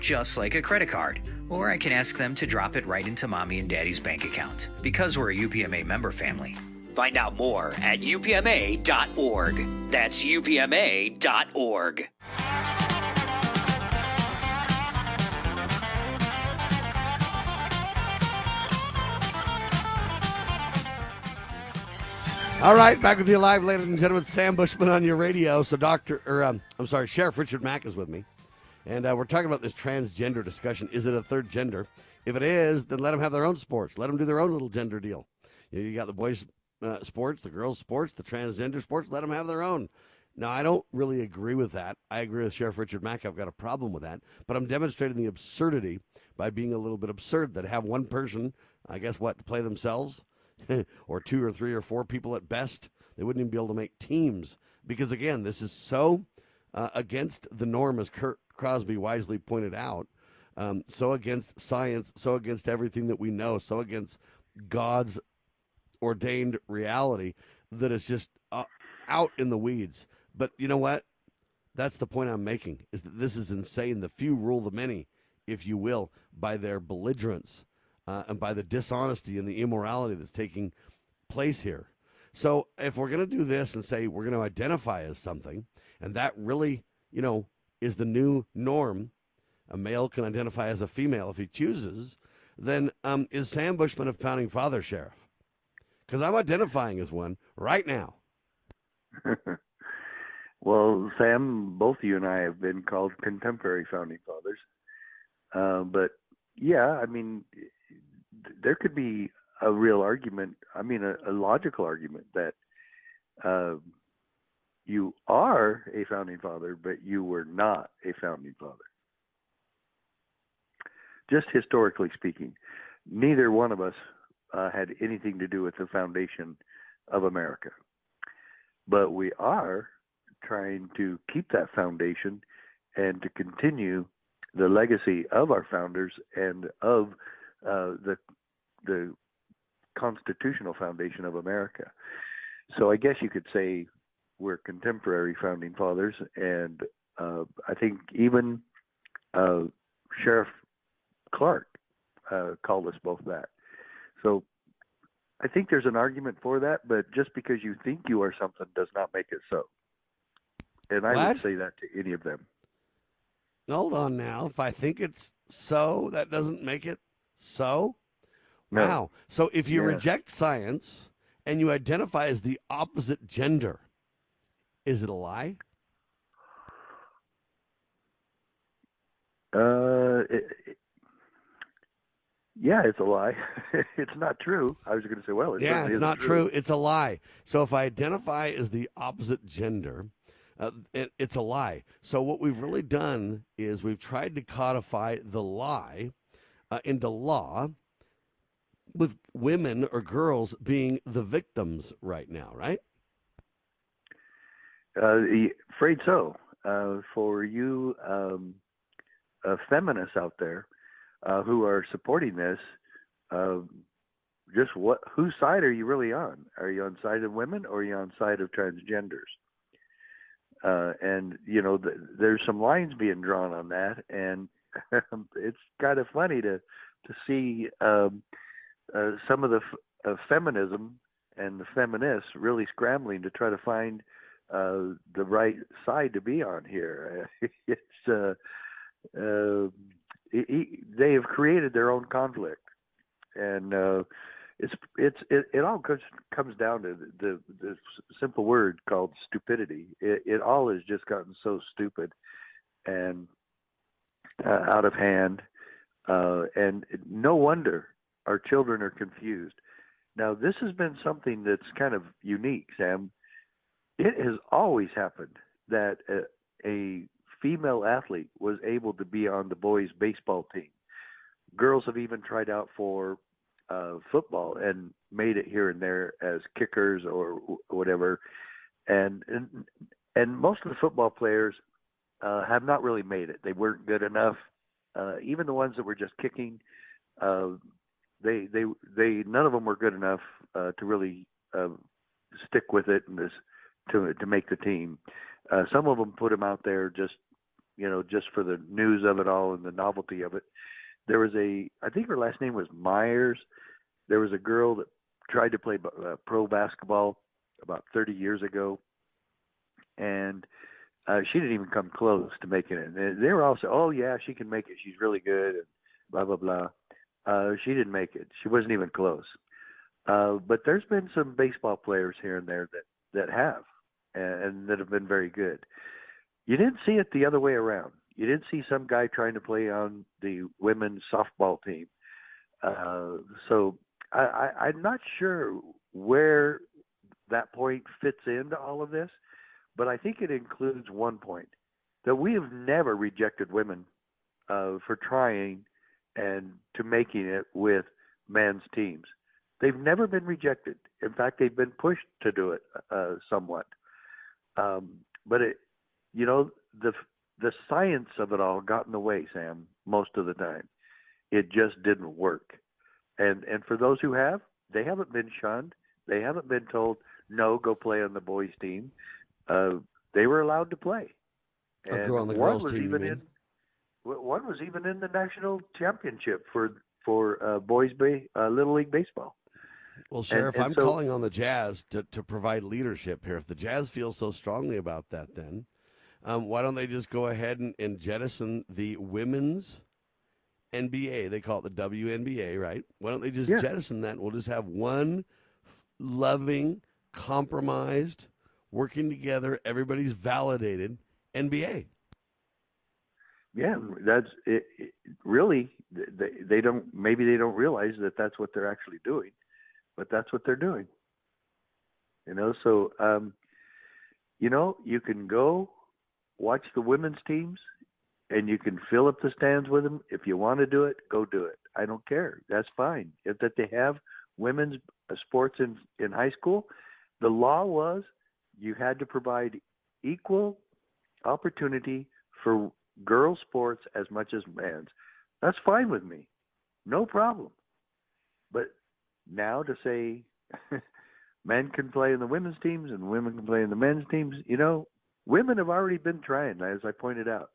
just like a credit card. Or I can ask them to drop it right into Mommy and Daddy's bank account, because we're a U P M A member family. Find out more at U P M A dot org. That's U P M A dot org. All right, back with you live, ladies and gentlemen. Sam Bushman on your radio. So, Doctor, or um, I'm sorry, Sheriff Richard Mack is with me, and uh, we're talking about this transgender discussion. Is it a third gender? If it is, then let them have their own sports. Let them do their own little gender deal. You know, you got the boys' uh, sports, the girls' sports, the transgender sports. Let them have their own. Now, I don't really agree with that. I agree with Sheriff Richard Mack. I've got a problem with that, but I'm demonstrating the absurdity by being a little bit absurd. That have one person, I guess, what to play themselves. Or two or three or four people at best. They wouldn't even be able to make teams because, again, this is so uh, against the norm, as Kurt Crosby wisely pointed out, um, so against science, so against everything that we know, so against God's ordained reality that it's just uh, out in the weeds. But you know what? That's the point I'm making, is that this is insane. The few rule the many, if you will, by their belligerence. Uh, and by the dishonesty and the immorality that's taking place here. So if we're going to do this and say we're going to identify as something, and that really, you know, is the new norm, a male can identify as a female if he chooses, then um, is Sam Bushman a founding father, Sheriff? Because I'm identifying as one right now. Well, Sam, both you and I have been called contemporary founding fathers. Uh, but, yeah, I mean... there could be a real argument, I mean, a, a logical argument that uh, you are a founding father, but you were not a founding father. Just historically speaking, neither one of us uh, had anything to do with the foundation of America. But we are trying to keep that foundation and to continue the legacy of our founders and of Uh, the the constitutional foundation of America. So I guess you could say we're contemporary founding fathers, and uh, I think even uh, Sheriff Clark uh, called us both that. So I think there's an argument for that, but just because you think you are something does not make it so. And I what? would say that to any of them. Hold on now. If I think it's so, that doesn't make it So, no. wow. So if you yeah. reject science and you identify as the opposite gender, is it a lie? Uh, it, it, yeah, it's a lie. It's not true. I was going to say, well, it yeah, it's not true. true. It's a lie. So if I identify as the opposite gender, uh, it, it's a lie. So what we've really done is we've tried to codify the lie Uh, into law, with women or girls being the victims right now, right? Uh, afraid so. Uh, for you um, uh, feminists out there uh, who are supporting this, uh, just what whose side are you really on? Are you on side of women or are you on side of transgenders? Uh, and, you know, th- there's some lines being drawn on that, and it's kind of funny to to see um, uh, some of the f- uh, feminism and the feminists really scrambling to try to find uh, the right side to be on here. It's uh, uh, it, it, they have created their own conflict, and uh, it's it's it, it all comes comes down to the, the, the simple word called stupidity. It, it all has just gotten so stupid. and uh, out of hand. Uh, and no wonder our children are confused. Now, this has been something that's kind of unique, Sam. It has always happened that a, a female athlete was able to be on the boys' baseball team. Girls have even tried out for uh, football and made it here and there as kickers or w- whatever. And, and and most of the football players uh, have not really made it. They weren't good enough. Uh, even the ones that were just kicking, uh, they they they none of them were good enough uh, to really uh, stick with it and this, to to make the team. Uh, some of them put them out there just you know just for the news of it all and the novelty of it. There was a I think her last name was Myers. There was a girl that tried to play uh, pro basketball about thirty years ago, and uh, she didn't even come close to making it. And they were all saying, "Oh yeah, she can make it. She's really good." And blah blah blah. Uh, she didn't make it. She wasn't even close. Uh, but there's been some baseball players here and there that that have and, and that have been very good. You didn't see it the other way around. You didn't see some guy trying to play on the women's softball team. Uh, so I, I, I'm not sure where that point fits into all of this, but I think it includes one point, that we have never rejected women uh, for trying and to making it with men's teams. They've never been rejected. In fact, they've been pushed to do it uh, somewhat. Um, but, it, you know, the the science of it all got in the way, Sam, most of the time. It just didn't work. And and for those who have, they haven't been shunned. They haven't been told, no, go play on the boys' team. Uh, they were allowed to play. And oh, go on the one girls' was team, even in, one was even in the national championship for for uh, boys' ba- uh, Little League baseball. Well, Sheriff, and, and I'm so, calling on the Jazz to, to provide leadership here. If the Jazz feels so strongly about that, then um, why don't they just go ahead and, and jettison the women's N B A? They call it the W N B A, right? Why don't they just yeah. jettison that, and we'll just have one loving, compromised, working together, everybody's validated N B A. Yeah, that's it, it, really, they, they don't, maybe they don't realize that that's what they're actually doing, but that's what they're doing. You know, so, um, you know, you can go watch the women's teams and you can fill up the stands with them. If you want to do it, go do it. I don't care. That's fine. If that they have women's sports in, in high school, the law was you had to provide equal opportunity for girls' sports as much as men's. That's fine with me. No problem. But now to say men can play in the women's teams and women can play in the men's teams, you know, women have already been trying, as I pointed out.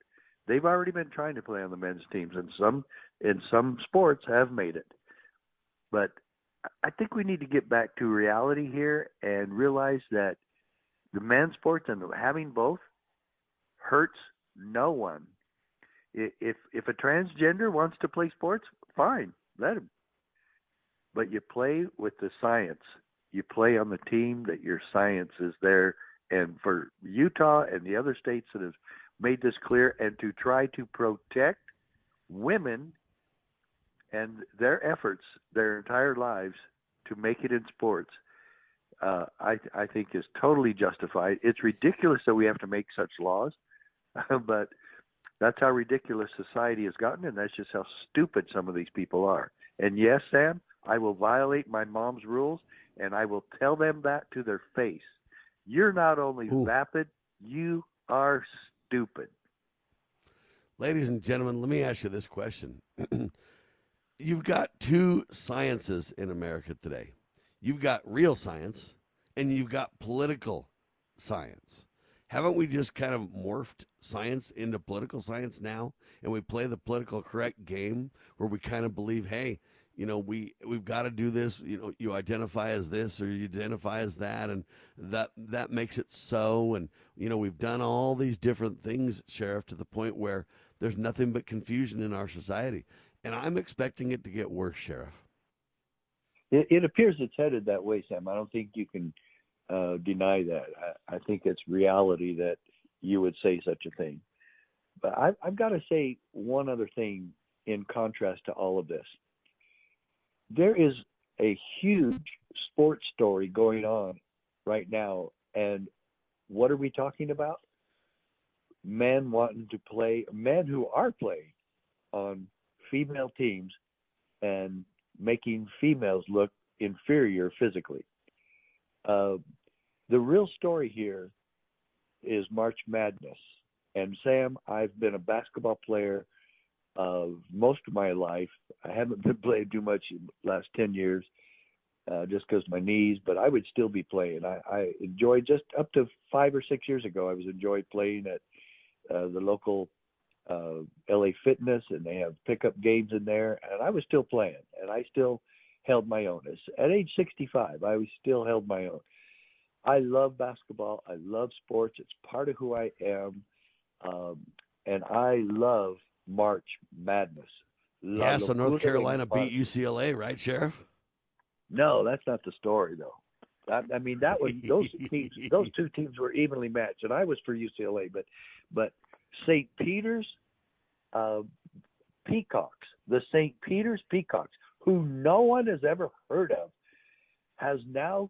They've already been trying to play on the men's teams, and some in some sports have made it. But I think we need to get back to reality here and realize that the men's sports and having both hurts no one. If if a transgender wants to play sports, fine, let him. But you play with the science. You play on the team that your science is there. And for Utah and the other states that have made this clear, and to try to protect women and their efforts, their entire lives, to make it in sports, uh, I, I think is totally justified. It's ridiculous that we have to make such laws, but that's how ridiculous society has gotten, and that's just how stupid some of these people are. And yes, Sam, I will violate my mom's rules, and I will tell them that to their face. You're not only Ooh. vapid, you are stupid. Ladies and gentlemen, let me ask you this question. You've got two sciences in America today. You've got real science, and you've got political science. Haven't we just kind of morphed science into political science now, and we play the political correct game where we kind of believe, hey, you know, we, we've got to do this. You know, you identify as this or you identify as that, and that that makes it so. And, you know, we've done all these different things, Sheriff, to the point where there's nothing but confusion in our society. And I'm expecting it to get worse, Sheriff. It, it appears it's headed that way, Sam. I don't think you can uh, deny that. I, I think it's reality that you would say such a thing. But I've, I've got to say one other thing in contrast to all of this. There is a huge sports story going on right now. And what are we talking about? Men wanting to play, men who are playing on female teams and making females look inferior physically. Uh, the real story here is March Madness. And Sam, I've been a basketball player uh, most of my life. I haven't been playing too much in the last ten years uh, just because of my knees, but I would still be playing. I, I enjoyed just up to five or six years ago, I was enjoying playing at uh, the local uh, L A Fitness, and they have pickup games in there, and I was still playing, and I still held my own. At age sixty-five, I was still held my own. I love basketball. I love sports. It's part of who I am. Um, and I love March Madness. La yeah, so North Carolina beat U C L A, right, Sheriff? No, that's not the story, though. I, I mean, that was those teams, those two teams were evenly matched, and I was for U C L A. But, but Saint Peter's uh, Peacocks, the Saint Peter's Peacocks, who no one has ever heard of, has now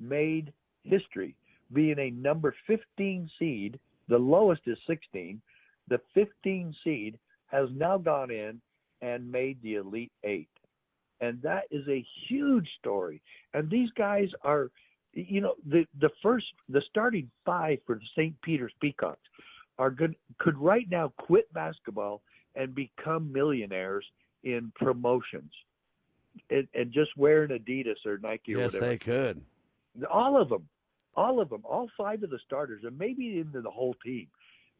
made history, being a number fifteen seed. The lowest is sixteen. The fifteen seed has now gone in and made the Elite Eight. And that is a huge story. And these guys are, you know, the, the first, the starting five for the Saint Peter's Peacocks are good, could right now quit basketball and become millionaires in promotions and, and just wear an Adidas or Nike or whatever. Yes, they could. All of them. All of them, all five of the starters, and maybe into the whole team.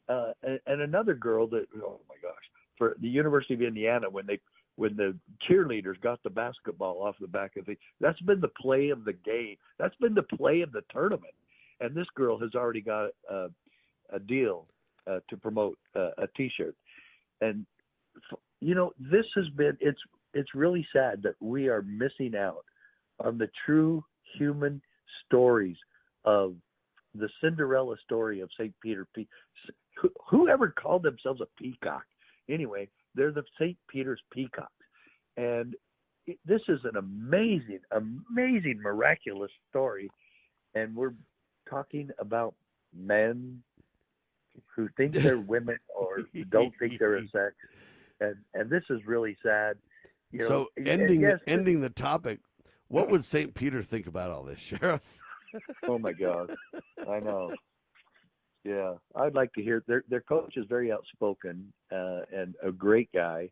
Uh, and, and another girl that, oh my gosh, for the University of Indiana, when they, when the cheerleaders got the basketball off the back of the, that's been the play of the game. That's been the play of the tournament. And this girl has already got uh, a deal uh, to promote uh, a T-shirt. And you know, this has been, it's it's really sad that we are missing out on the true human stories of the Cinderella story of Saint Peter. Pe- whoever called themselves a peacock. Anyway, they're the Saint Peter's Peacocks. And it, this is an amazing, amazing, miraculous story. And we're talking about men who think they're women or don't think they're a sex. And and this is really sad. You know, so ending, yes, ending the topic, what would Saint Peter think about all this, Sheriff? Oh my God, I know. Yeah, I'd like to hear. Their their coach is very outspoken uh, and a great guy,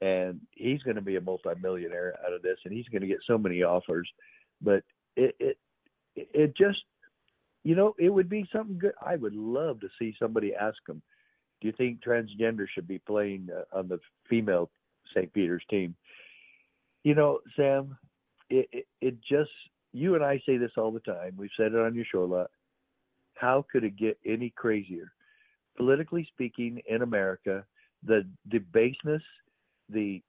and he's going to be a multimillionaire out of this, and he's going to get so many offers. But it it it just, you know, it would be something good. I would love to see somebody ask him, "Do you think transgender should be playing uh, on the female Saint Peter's team?" You know, Sam, it it, it just. You and I say this all the time. We've said it on your show a lot. How could it get any crazier? Politically speaking, in America, the baseness, the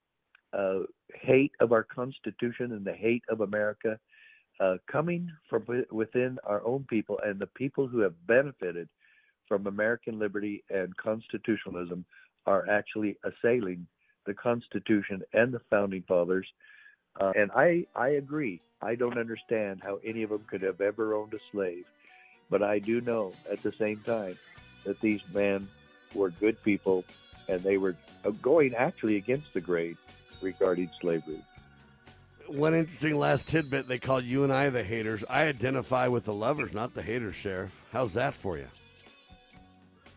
uh, hate of our Constitution and the hate of America uh, coming from within our own people and the people who have benefited from American liberty and constitutionalism are actually assailing the Constitution and the Founding Fathers. Uh, and I, I agree. I don't understand how any of them could have ever owned a slave. But I do know at the same time that these men were good people and they were going actually against the grain regarding slavery. One interesting last tidbit. They called you and I the haters. I identify with the lovers, not the haters, Sheriff. How's that for you?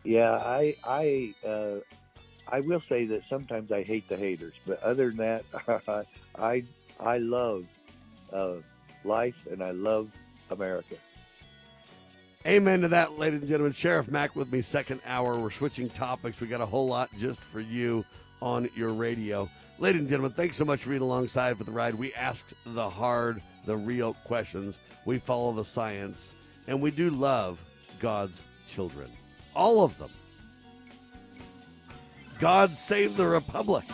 Yeah, I, I, uh, I will say that sometimes I hate the haters. But other than that, I... I love uh, life, and I love America. Amen to that, ladies and gentlemen. Sheriff Mack with me, second hour. We're switching topics. We got a whole lot just for you on your radio. Ladies and gentlemen, thanks so much for being alongside for the ride. We ask the hard, the real questions. We follow the science, and we do love God's children. All of them. God save the Republic.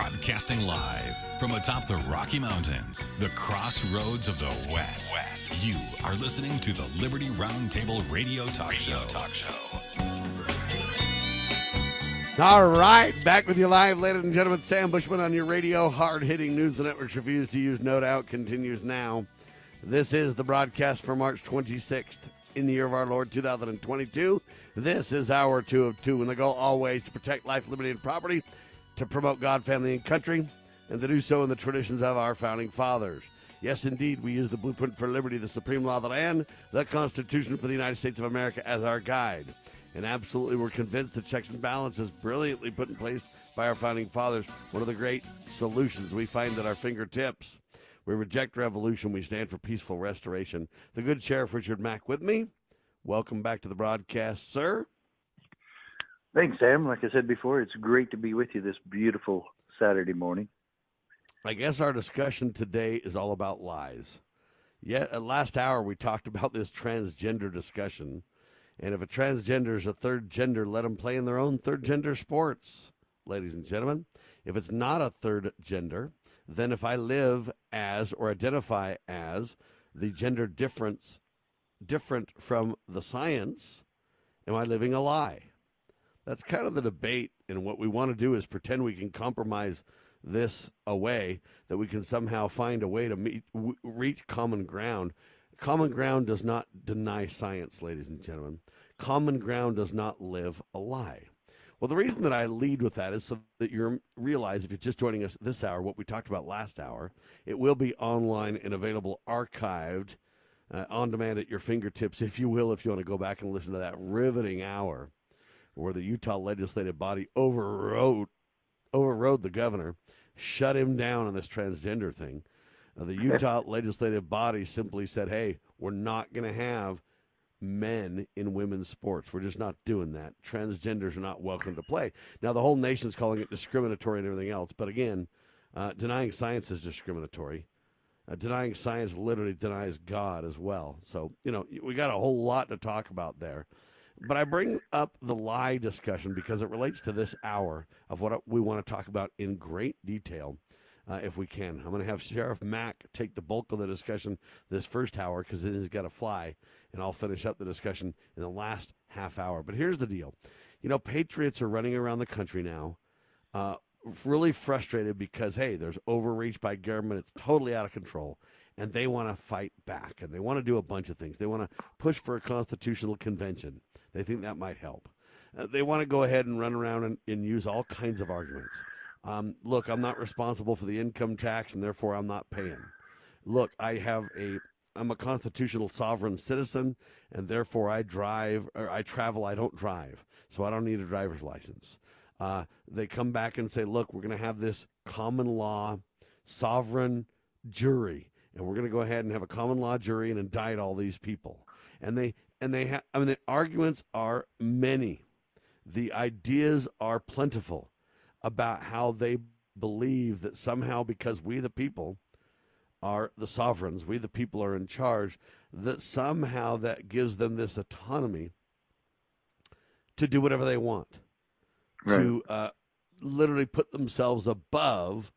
Broadcasting live from atop the Rocky Mountains, the crossroads of the West. West. You are listening to the Liberty Roundtable Radio Talk radio Show. Talk Show. All right, back with you live, ladies and gentlemen. Sam Bushman on your radio. Hard-hitting news the network refuses to use, no doubt, continues now. This is the broadcast for March twenty-sixth in the year of our Lord, two thousand twenty-two. This is hour two of two, and the goal always to protect life, liberty, and property, to promote God, family, and country, and to do so in the traditions of our founding fathers. Yes, indeed, we use the blueprint for liberty, the supreme law of the land, the Constitution for the United States of America as our guide. And absolutely, we're convinced the checks and balances brilliantly put in place by our founding fathers, one of the great solutions we find at our fingertips. We reject revolution. We stand for peaceful restoration. The good Sheriff Richard Mack with me. Welcome back to the broadcast, sir. Thanks, Sam. Like I said before, it's great to be with you this beautiful Saturday morning. I guess our discussion today is all about lies. Yet, at last hour, we talked about this transgender discussion. And if a transgender is a third gender, let them play in their own third gender sports, ladies and gentlemen. If it's not a third gender, then if I live as or identify as the gender difference different from the science, am I living a lie? That's kind of the debate, and what we want to do is pretend we can compromise this away, that we can somehow find a way to meet, w- reach common ground. Common ground does not deny science, ladies and gentlemen. Common ground does not live a lie. Well, the reason that I lead with that is so that you realize, if you're just joining us this hour, what we talked about last hour. It will be online and available archived, uh, on demand at your fingertips, if you will, if you want to go back and listen to that riveting hour where the Utah legislative body overrode overrode the governor, shut him down on this transgender thing. Uh, the Utah legislative body simply said, hey, we're not going to have men in women's sports. We're just not doing that. Transgenders are not welcome to play. Now, the whole nation's calling it discriminatory and everything else. But again, uh, denying science is discriminatory. Uh, denying science literally denies God as well. So, you know, we got a whole lot to talk about there. But I bring up the lie discussion because it relates to this hour of what we want to talk about in great detail, uh, if we can. I'm going to have Sheriff Mack take the bulk of the discussion this first hour because it has got to fly, and I'll finish up the discussion in the last half hour. But here's the deal. You know, patriots are running around the country now, uh, really frustrated because, hey, there's overreach by government. It's totally out of control. And they want to fight back, and they want to do a bunch of things. They want to push for a constitutional convention. They think that might help. Uh, they want to go ahead and run around and, and use all kinds of arguments. Um, look, I'm not responsible for the income tax, and therefore I'm not paying. Look, I have a, I'm a constitutional sovereign citizen, and therefore I drive, or I travel, I don't drive, so I don't need a driver's license. Uh, they come back and say, look, we're going to have this common law sovereign jury, and we're going to go ahead and have a common law jury and indict all these people. And they... And they ha- I mean, the arguments are many. The ideas are plentiful about how they believe that somehow, because we the people are the sovereigns, we the people are in charge, that somehow that gives them this autonomy to do whatever they want, right, to uh, literally put themselves above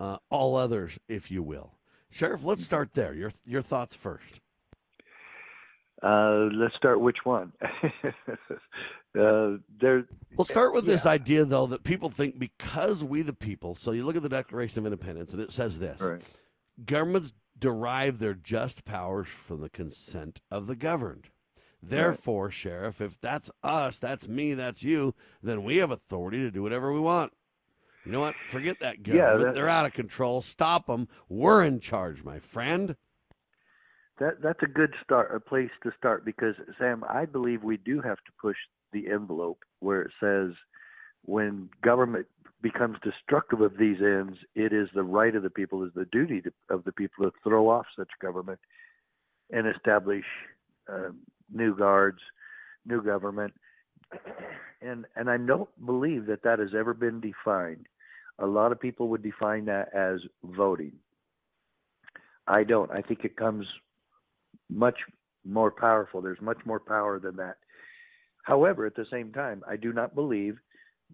uh, all others, if you will. Sheriff, let's start there. Your your thoughts first. Uh, let's start which one. uh, there. We'll start with yeah. this idea, though, that people think because we the people, so you look at the Declaration of Independence, and it says this. Right. Governments derive their just powers from the consent of the governed. Therefore, right, Sheriff, if that's us, that's me, that's you, then we have authority to do whatever we want. You know what? Forget that government. Yeah, that... They're out of control. Stop them. We're in charge, my friend. That that's a good start, a place to start, because, Sam, I believe we do have to push the envelope where it says when government becomes destructive of these ends, it is the right of the people, is the duty to, of the people to throw off such government and establish uh, new guards, new government. And, and I don't believe that that has ever been defined. A lot of people would define that as voting. I don't. I think it comes... much more powerful. There's much more power than that. However, at the same time, I do not believe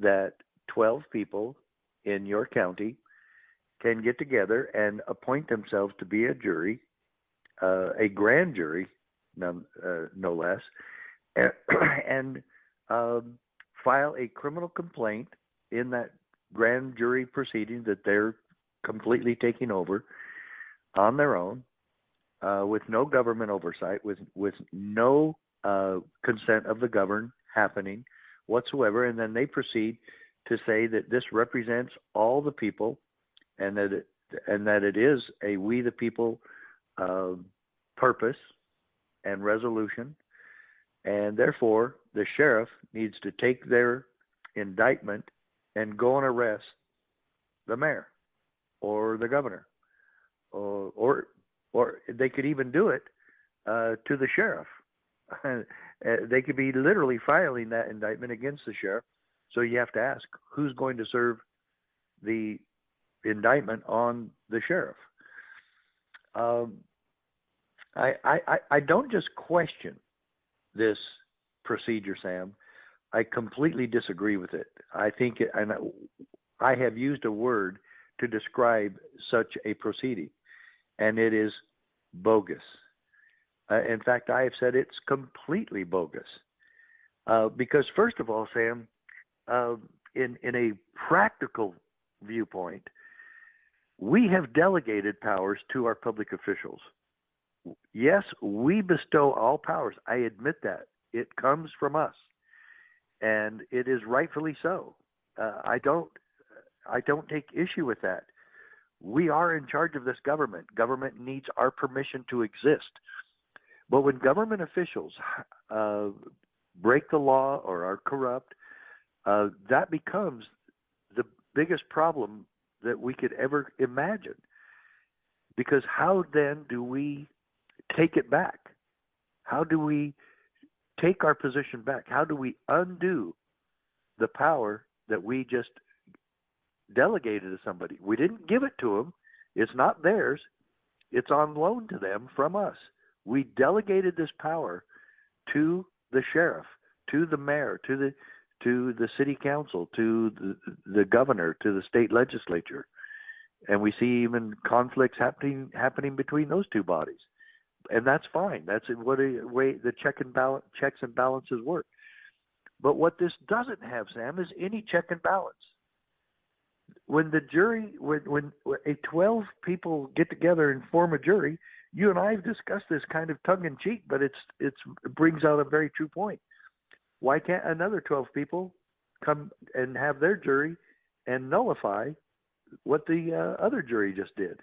that twelve people in your county can get together and appoint themselves to be a jury, uh, a grand jury, no, uh, no less, and, and um, file a criminal complaint in that grand jury proceeding that they're completely taking over on their own, uh, with no government oversight, with with no uh, consent of the governed happening whatsoever. And then they proceed to say that this represents all the people, and that it, and that it is a we the people uh, purpose and resolution, and therefore the sheriff needs to take their indictment and go and arrest the mayor or the governor, or or, or they could even do it uh, to the sheriff. They could be literally filing that indictment against the sheriff. So you have to ask, who's going to serve the indictment on the sheriff? Um, I, I, I don't just question this procedure, Sam. I completely disagree with it. I think, it, and I have used a word to describe such a proceeding, and it is bogus. Uh, in fact, I have said it's completely bogus. Uh, because first of all, Sam, uh, in, in a practical viewpoint, we have delegated powers to our public officials. Yes, we bestow all powers. I admit that. It comes from us, and it is rightfully so. Uh, I don't I don't take issue with that. We are in charge of this government. Government needs our permission to exist. But when government officials uh, break the law or are corrupt, uh, that becomes the biggest problem that we could ever imagine. Because how then do we take it back? How do we take our position back? How do we undo the power that we just delegated to somebody? We didn't give it to them. It's not theirs. It's on loan to them from us. We delegated this power to the sheriff, to the mayor, to the to the city council, to the, the governor, to the state legislature. And we see even conflicts happening happening between those two bodies. And that's fine. That's what a way the check and balance, checks and balances work. But what this doesn't have, Sam, is any check and balance. When the jury, when when a twelve people get together and form a jury, you and I have discussed this kind of tongue in cheek, but it's it's it brings out a very true point. Why can't another twelve people come and have their jury and nullify what the uh, other jury just did?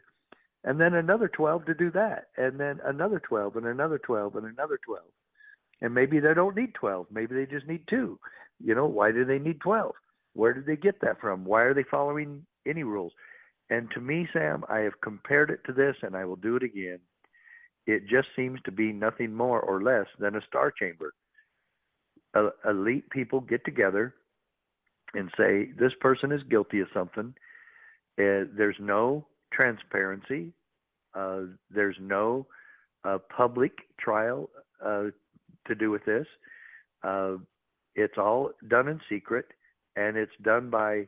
And then another twelve to do that, and then another twelve, and another twelve, and another twelve. And maybe they don't need twelve. Maybe they just need two. You know, why do they need twelve? Where did they get that from? Why are they following any rules? And to me, Sam, I have compared it to this, and I will do it again. It just seems to be nothing more or less than a star chamber. Uh, elite people get together and say, this person is guilty of something. Uh, there's no transparency. Uh, there's no uh, public trial uh, to do with this. Uh, it's all done in secret, and it's done by zero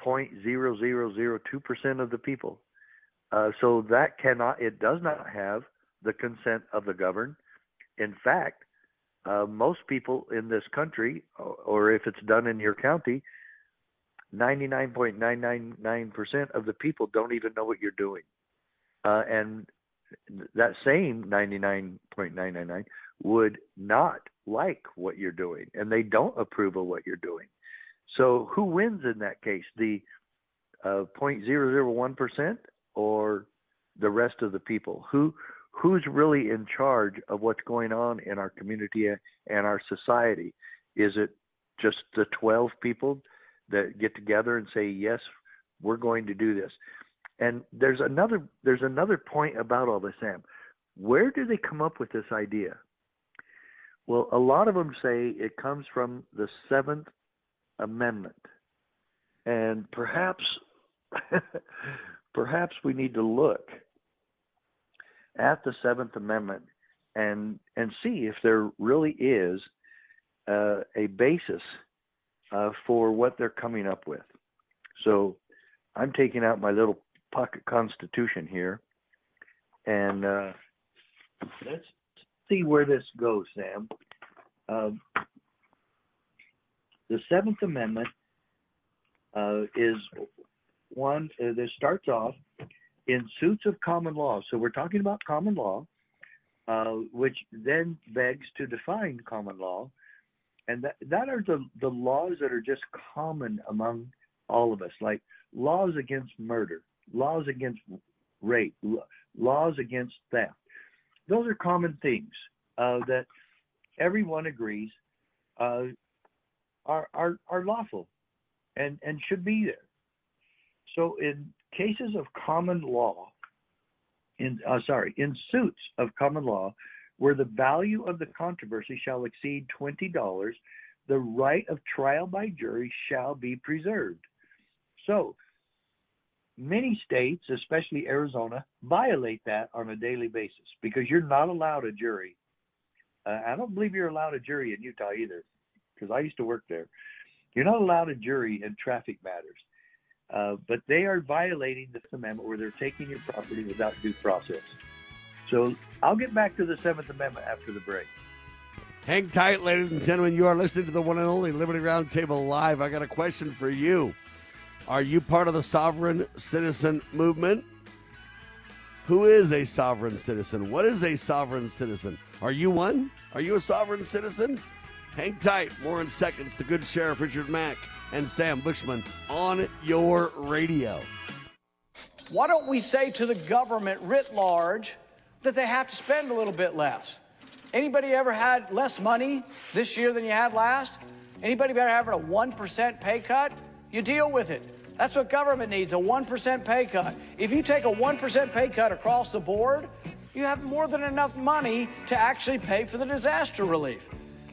point zero zero zero two percent of the people. Uh, so that cannot, it does not have the consent of the governed. In fact, uh, most people in this country, or if it's done in your county, ninety-nine point nine nine nine percent of the people don't even know what you're doing. Uh, and that same ninety-nine point nine nine nine would not like what you're doing, and they don't approve of what you're doing. So who wins in that case, the uh, zero point zero zero one percent or the rest of the people? Who who's really in charge of what's going on in our community and our society? Is it just the twelve people that get together and say, yes, we're going to do this? And there's another there's another point about all this, Sam. Where do they come up with this idea? Well, a lot of them say it comes from the Seventh Amendment, and perhaps perhaps we need to look at the Seventh Amendment and and see if there really is uh, a basis uh, for what they're coming up with. So I'm taking out my little pocket constitution here, and uh, let's see where this goes, Sam. Um, the Seventh Amendment uh, is one uh, that starts off in suits of common law. So we're talking about common law, uh, which then begs to define common law. And that, that are the, the laws that are just common among all of us, like laws against murder, laws against rape, laws against theft. Those are common things uh, that everyone agrees uh, are, are are lawful and, and should be there. So in cases of common law, in uh, sorry, in suits of common law, where the value of the controversy shall exceed twenty dollars, the right of trial by jury shall be preserved. So many states, especially Arizona, violate that on a daily basis because you're not allowed a jury. Uh, I don't believe you're allowed a jury in Utah either, because I used to work there. You're not allowed a jury in traffic matters. Uh, but they are violating the Fifth Amendment where they're taking your property without due process. So I'll get back to the Seventh Amendment after the break. Hang tight, ladies and gentlemen. You are listening to the one and only Liberty Roundtable Live. I got a question for you. Are you part of the sovereign citizen movement? Who is a sovereign citizen? What is a sovereign citizen? Are you one? Are you a sovereign citizen? Hang tight. More in seconds. The good sheriff, Richard Mack, and Sam Bushman on your radio. Why don't we say to the government writ large that they have to spend a little bit less? Anybody ever had less money this year than you had last? Anybody ever having a one percent pay cut? You deal with it. That's what government needs, a one percent pay cut. If you take a one percent pay cut across the board, you have more than enough money to actually pay for the disaster relief.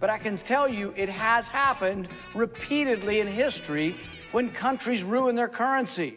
but I can tell you it has happened repeatedly in history when countries ruin their currency.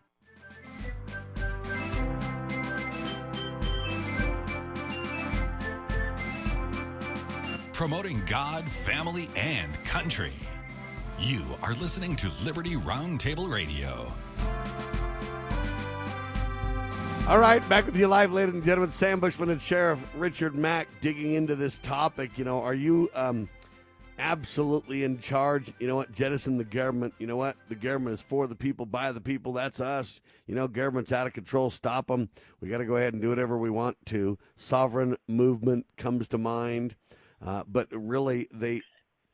Promoting God, family, and country. You are listening to Liberty Roundtable Radio. All right, back with you live, ladies and gentlemen. Sam Bushman and Sheriff Richard Mack digging into this topic. You know, are you um, absolutely in charge? You know what? Jettison the government. You know what? The government is for the people, by the people. That's us. You know, government's out of control. Stop them. We got to go ahead and do whatever we want to. Sovereign movement comes to mind. Uh, but really, they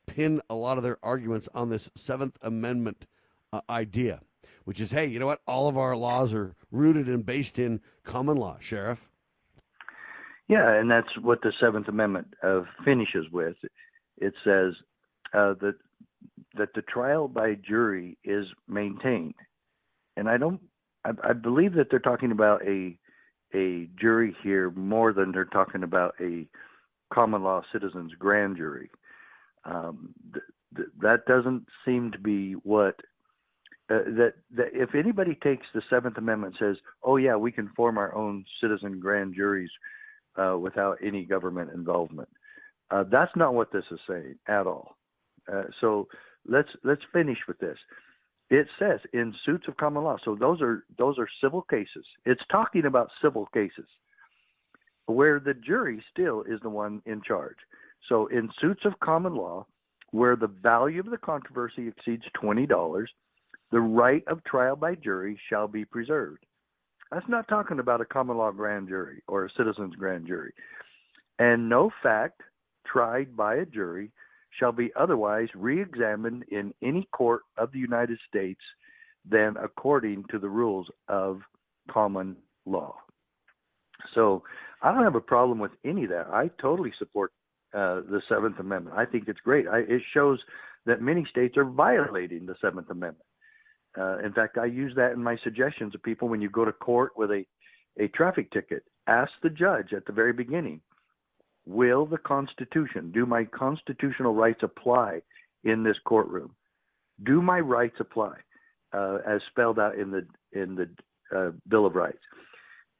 pin a lot of their arguments on this Seventh Amendment uh, idea, which is, hey, you know what? All of our laws are rooted and based in common law, Sheriff. Yeah, and that's what the Seventh Amendment uh, finishes with. It says uh, that that the trial by jury is maintained, and I don't, I, I believe that they're talking about a a jury here more than they're talking about a common law citizens grand jury. Um, th- th- that doesn't seem to be what uh, that, that if anybody takes the Seventh Amendment and says, oh, yeah, we can form our own citizen grand juries uh, without any government involvement, uh, that's not what this is saying at all. Uh, so let's let's finish with this. It says in suits of common law. So those are those are civil cases. It's talking about civil cases where the jury still is the one in charge. So in suits of common law, where the value of the controversy exceeds twenty dollars, the right of trial by jury shall be preserved. That's not talking about a common law grand jury or a citizen's grand jury. And no fact tried by a jury shall be otherwise re-examined in any court of the United States than according to the rules of common law. So I don't have a problem with any of that. I totally support uh, the Seventh Amendment. I think it's great. I, it shows that many states are violating the Seventh Amendment. Uh, in fact, I use that in my suggestions to people when you go to court with a, a traffic ticket. Ask the judge at the very beginning, will the Constitution, do my constitutional rights apply in this courtroom? Do my rights apply uh, as spelled out in the in the uh, Bill of Rights?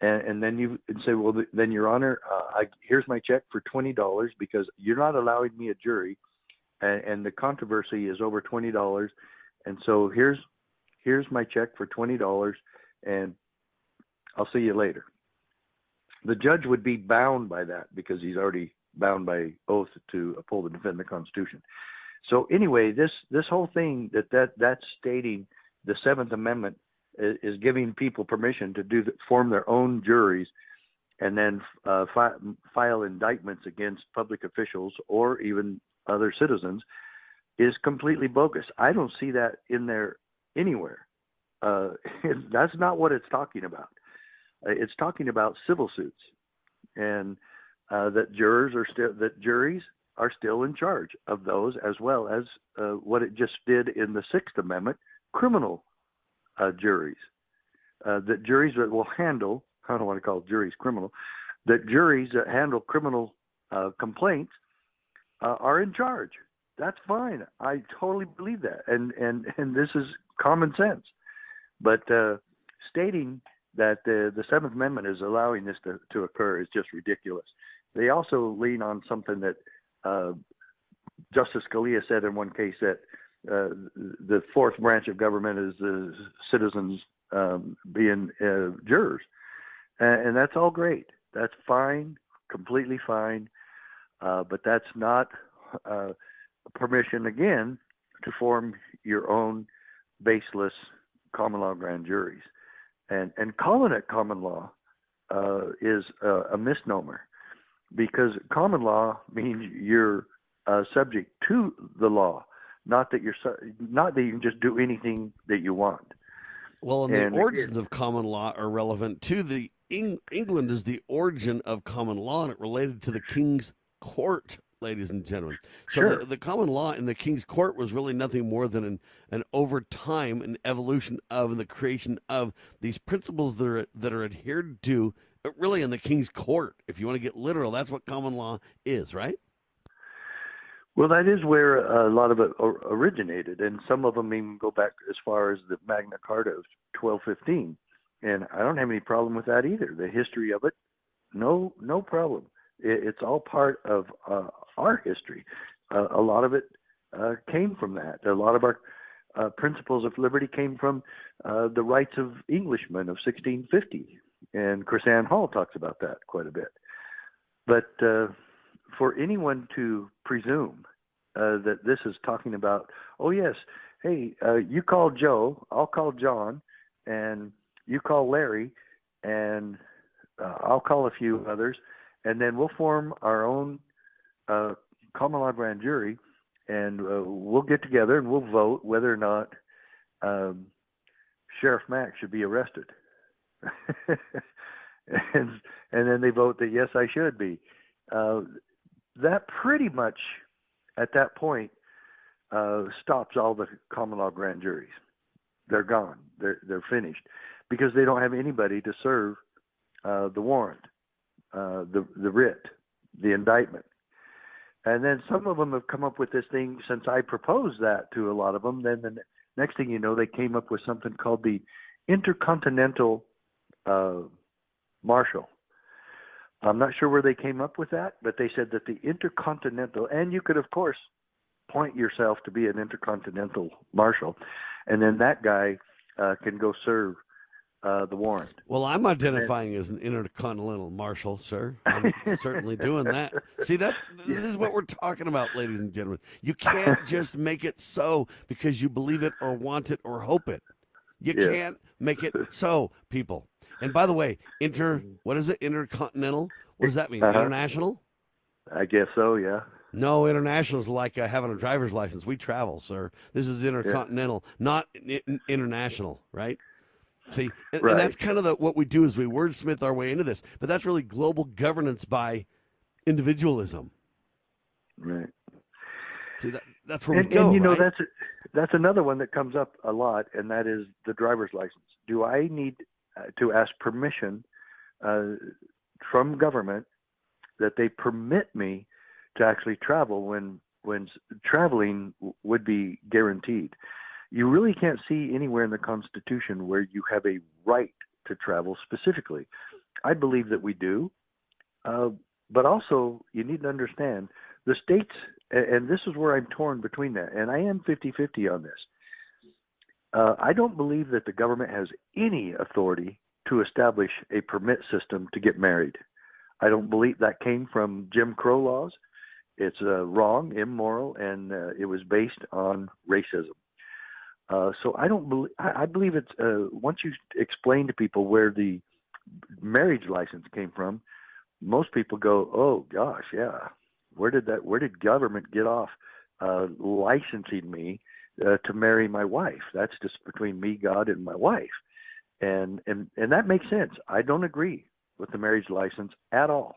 And, and then you and say, well, then, Your Honor, uh, I, here's my check for twenty dollars because you're not allowing me a jury, and, and the controversy is over twenty dollars, and so here's here's my check for twenty dollars, and I'll see you later. The judge would be bound by that because he's already bound by oath to uphold and defend the Constitution. So anyway, this this whole thing that, that that's stating the Seventh Amendment is, is giving people permission to do form their own juries and then uh, fi- file indictments against public officials or even other citizens is completely bogus. I don't see that in there anywhere. Uh, that's not what it's talking about. It's talking about civil suits, and uh, that jurors are still that juries are still in charge of those, as well as uh, what it just did in the Sixth Amendment, criminal uh, juries. Uh, that juries that will handle I don't want to call juries criminal. That juries that handle criminal uh, complaints uh, are in charge. That's fine. I totally believe that, and and and this is common sense. But uh, stating that the, the Seventh Amendment is allowing this to, to occur is just ridiculous. They also lean on something that uh, Justice Scalia said in one case, that uh, the fourth branch of government is the citizens um, being uh, jurors. And, and that's all great. That's fine, completely fine. Uh, but that's not uh, permission, again, to form your own baseless common law grand juries. And, and calling it common law uh, is uh, a misnomer, because common law means you're uh, subject to the law, not that you're su- not that you can just do anything that you want. Well, and, and the origins it, of common law are relevant to the Eng- England is the origin of common law, and it related to the King's Court, ladies and gentlemen. So sure. the, the common law in the King's Court was really nothing more than an, an over time, an evolution of, and the creation of these principles that are that are adhered to really in the King's Court. If you want to get literal, that's what common law is, right? Well, that is where a lot of it originated, and some of them even go back as far as the Magna Carta of twelve fifteen, and I don't have any problem with that either. The history of it, no, no problem. It, it's all part of uh, our history. Uh, a lot of it uh, came from that. A lot of our uh, principles of liberty came from uh, the rights of Englishmen of sixteen fifty. And Chris Ann Hall talks about that quite a bit. But uh, for anyone to presume uh, that this is talking about, oh, yes, hey, uh, you call Joe, I'll call John, and you call Larry, and uh, I'll call a few others, and then we'll form our own Uh, common law grand jury, and uh, we'll get together and we'll vote whether or not um, Sheriff Mack should be arrested. and and then they vote that, yes, I should be. Uh, that pretty much, at that point, uh, stops all the common law grand juries. They're gone. They're, they're finished because they don't have anybody to serve uh, the warrant, uh, the, the writ, the indictment. And then some of them have come up with this thing since I proposed that to a lot of them. Then the, Next thing you know, they came up with something called the Intercontinental uh, Marshal. I'm not sure where they came up with that, but they said that the Intercontinental, and you could, of course, point yourself to be an Intercontinental Marshal, and then that guy uh, can go serve uh, the warrant. Well, I'm identifying and, as an Intercontinental Marshal, sir. I'm certainly doing that. See, that's, this is what we're talking about, ladies and gentlemen. You can't just make it so because you believe it or want it or hope it. You yeah. can't make it so, people. And by the way, inter, what is it? Intercontinental? What does that mean? Uh-huh. International? I guess so, yeah. No, international is like uh, having a driver's license. We travel, sir. This is intercontinental, yeah. not in- international, right? See, and, right. and that's kind of the, what we do is we wordsmith our way into this. But that's really global governance by individualism. Right. See, that, that's where and, we go, And, you know, right? that's, that's another one that comes up a lot, and that is the driver's license. Do I need to ask permission uh, from government that they permit me to actually travel when when traveling would be guaranteed? You really can't see anywhere in the Constitution where you have a right to travel specifically. I believe that we do, uh, but also you need to understand the states, and this is where I'm torn between that, and I am fifty-fifty on this. Uh, I don't believe that the government has any authority to establish a permit system to get married. I don't believe that came from Jim Crow laws. It's uh, wrong, immoral, and uh, it was based on racism. Uh, so I don't believe. I, I believe it's uh, once you explain to people where the marriage license came from, most people go, "Oh gosh, yeah, where did that? Where did government get off uh, licensing me?" Uh, to marry my wife. That's just between me, God, and my wife. And, and and that makes sense. I don't agree with the marriage license at all.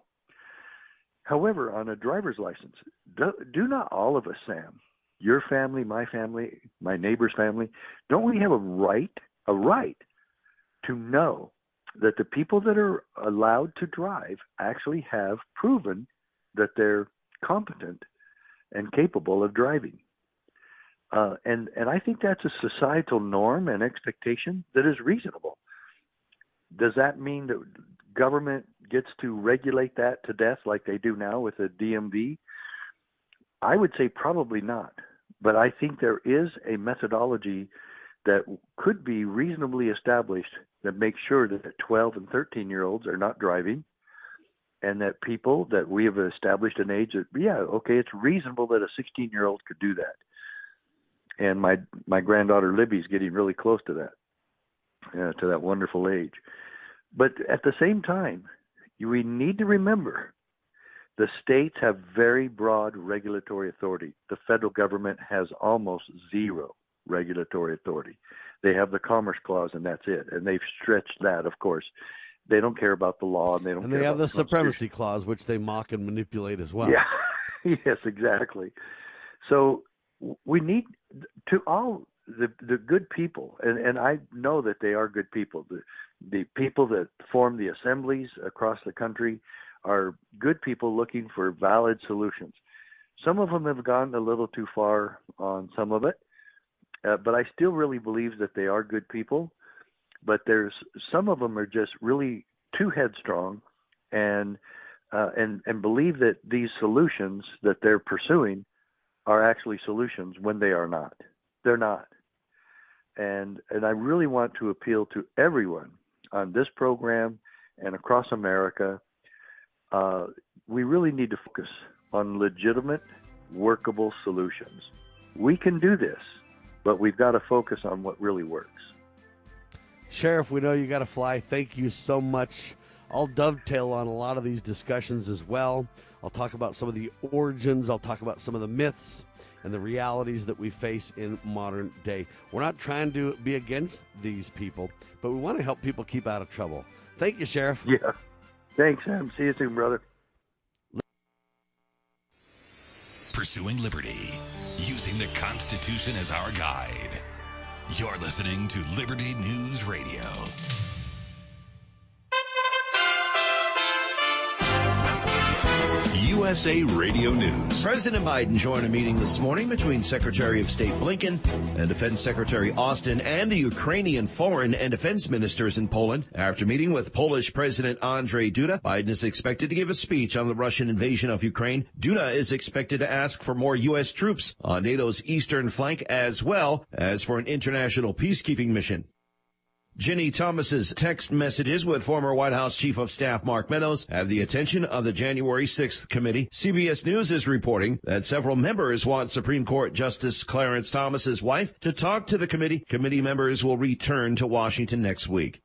However, on a driver's license, do, do not all of us, Sam, your family, my family, my neighbor's family, don't we have a right, a right to know that the people that are allowed to drive actually have proven that they're competent and capable of driving? Uh, and, and I think that's a societal norm and expectation that is reasonable. Does that mean that government gets to regulate that to death like they do now with the D M V? I would say probably not. But I think there is a methodology that could be reasonably established that makes sure that twelve and thirteen-year-olds are not driving, and that people that we have established an age that, yeah, okay, it's reasonable that a sixteen-year-old could do that. And my, my granddaughter Libby's getting really close to that, uh, to that wonderful age. But at the same time, we need to remember the states have very broad regulatory authority. The federal government has almost zero regulatory authority. They have the Commerce Clause, and that's it. And they've stretched that, of course. They don't care about the law, and they don't. And they have the Supremacy Clause, which they mock and manipulate as well. Yeah. Yes, exactly. So we need to all the, the good people, and, and I know that they are good people. The, the people that form the assemblies across the country are good people looking for valid solutions. Some of them have gone a little too far on some of it, uh, but I still really believe that they are good people. But there's some of them are just really too headstrong, and uh, and and believe that these solutions that they're pursuing are actually solutions when they are not. They're not. And and I really want to appeal to everyone on this program and across America. Uh, we really need to focus on legitimate, workable solutions. We can do this, but we've got to focus on what really works. Sheriff, we know you got to fly. Thank you so much. I'll dovetail on a lot of these discussions as well. I'll talk about some of the origins. I'll talk about some of the myths and the realities that we face in modern day. We're not trying to be against these people, but we want to help people keep out of trouble. Thank you, Sheriff. Yeah. Thanks, Sam. See you soon, brother. Pursuing liberty, using the Constitution as our guide. You're listening to Liberty News Radio. U S A Radio News. President Biden joined a meeting this morning between Secretary of State Blinken and Defense Secretary Austin and the Ukrainian foreign and defense ministers in Poland. After meeting with Polish President Andrzej Duda, Biden is expected to give a speech on the Russian invasion of Ukraine. Duda is expected to ask for more U S troops on NATO's eastern flank as well as for an international peacekeeping mission. Ginny Thomas's text messages with former White House Chief of Staff Mark Meadows have the attention of the January sixth committee. C B S News is reporting that several members want Supreme Court Justice Clarence Thomas's wife to talk to the committee. Committee members will return to Washington next week.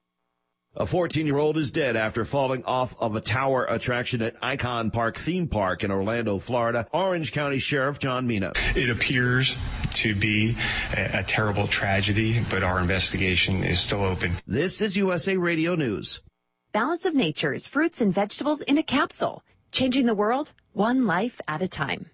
A fourteen-year-old is dead after falling off of a tower attraction at Icon Park theme park in Orlando, Florida. Orange County Sheriff John Mina. It appears to be a, a terrible tragedy, but our investigation is still open. This is U S A Radio News. Balance of Nature's fruits and vegetables in a capsule, changing the world one life at a time.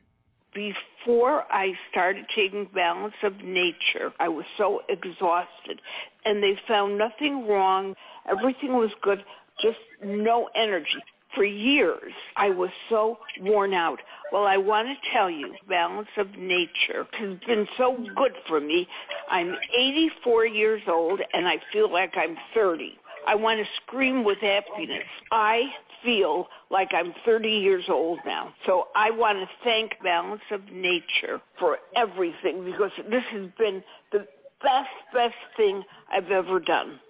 Before I started taking Balance of Nature, I was so exhausted, and they found nothing wrong. Everything was good, just no energy. For years, I was so worn out. Well, I want to tell you, Balance of Nature has been so good for me. I'm eighty-four years old, and I feel like I'm thirty. I want to scream with happiness. I feel like I'm thirty years old now. So I want to thank Balance of Nature for everything, because this has been the best, best thing I've ever done.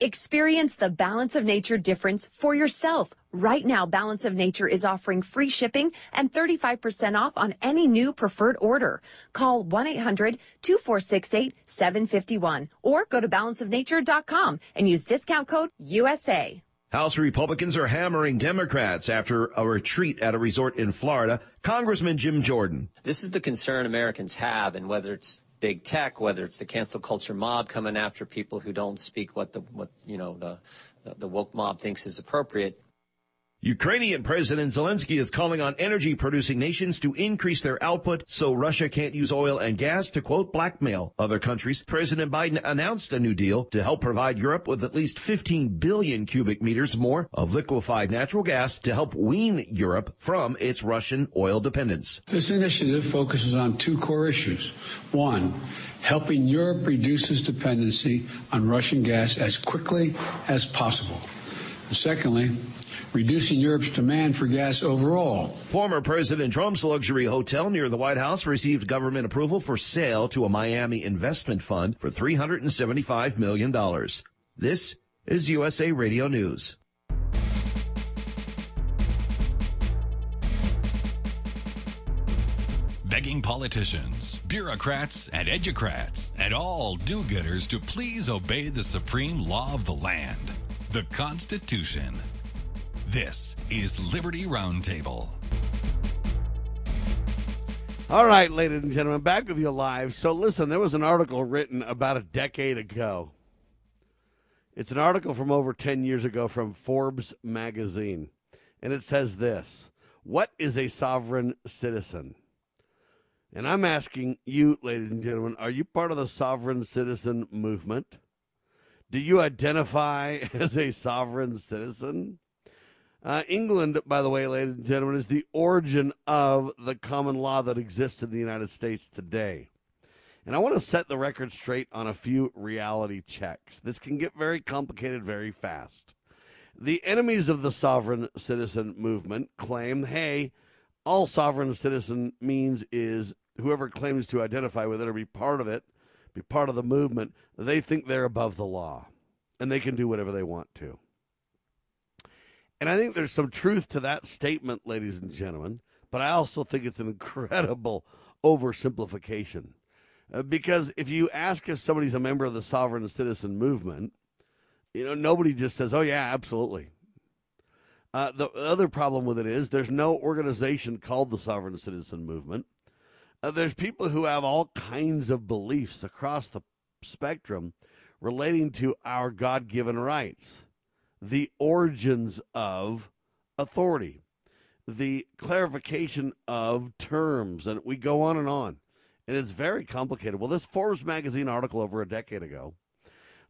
Experience the Balance of Nature difference for yourself. Right now, Balance of Nature is offering free shipping and thirty-five percent off on any new preferred order. Call one eight hundred two four six eight seven five one or go to balance of nature dot com and use discount code U S A. House Republicans are hammering Democrats after a retreat at a resort in Florida. Congressman Jim Jordan. This is the concern Americans have, and whether it's big tech, whether it's the cancel culture mob coming after people who don't speak what the what you know the the woke mob thinks is appropriate. Ukrainian President Zelensky is calling on energy-producing nations to increase their output so Russia can't use oil and gas to, quote, blackmail other countries. President Biden announced a new deal to help provide Europe with at least fifteen billion cubic meters more of liquefied natural gas to help wean Europe from its Russian oil dependence. This initiative focuses on two core issues. One, helping Europe reduce its dependency on Russian gas as quickly as possible. And secondly, reducing Europe's demand for gas overall. Former President Trump's luxury hotel near the White House received government approval for sale to a Miami investment fund for three hundred seventy-five million dollars. This is U S A Radio News. Begging politicians, bureaucrats, and educrats, and all do-getters to please obey the supreme law of the land, the Constitution. This is Liberty Roundtable. All right, ladies and gentlemen, back with you live. So listen, there was an article written about a decade ago. It's an article from over ten years ago from Forbes magazine. And it says this: what is a sovereign citizen? And I'm asking you, ladies and gentlemen, are you part of the sovereign citizen movement? Do you identify as a sovereign citizen? Uh, England, by the way, ladies and gentlemen, is the origin of the common law that exists in the United States today. And I want to set the record straight on a few reality checks. This can get very complicated very fast. The enemies of the sovereign citizen movement claim, hey, all sovereign citizen means is whoever claims to identify with it or be part of it, be part of the movement, they think they're above the law and they can do whatever they want to. And I think there's some truth to that statement, ladies and gentlemen, but I also think it's an incredible oversimplification. Uh, because if you ask if somebody's a member of the sovereign citizen movement, you know, nobody just says, oh, yeah, absolutely. Uh, the other problem with it is there's no organization called the sovereign citizen movement. Uh, there's people who have all kinds of beliefs across the spectrum relating to our God-given rights, the origins of authority, the clarification of terms, and we go on and on. And it's very complicated. Well, this Forbes magazine article over a decade ago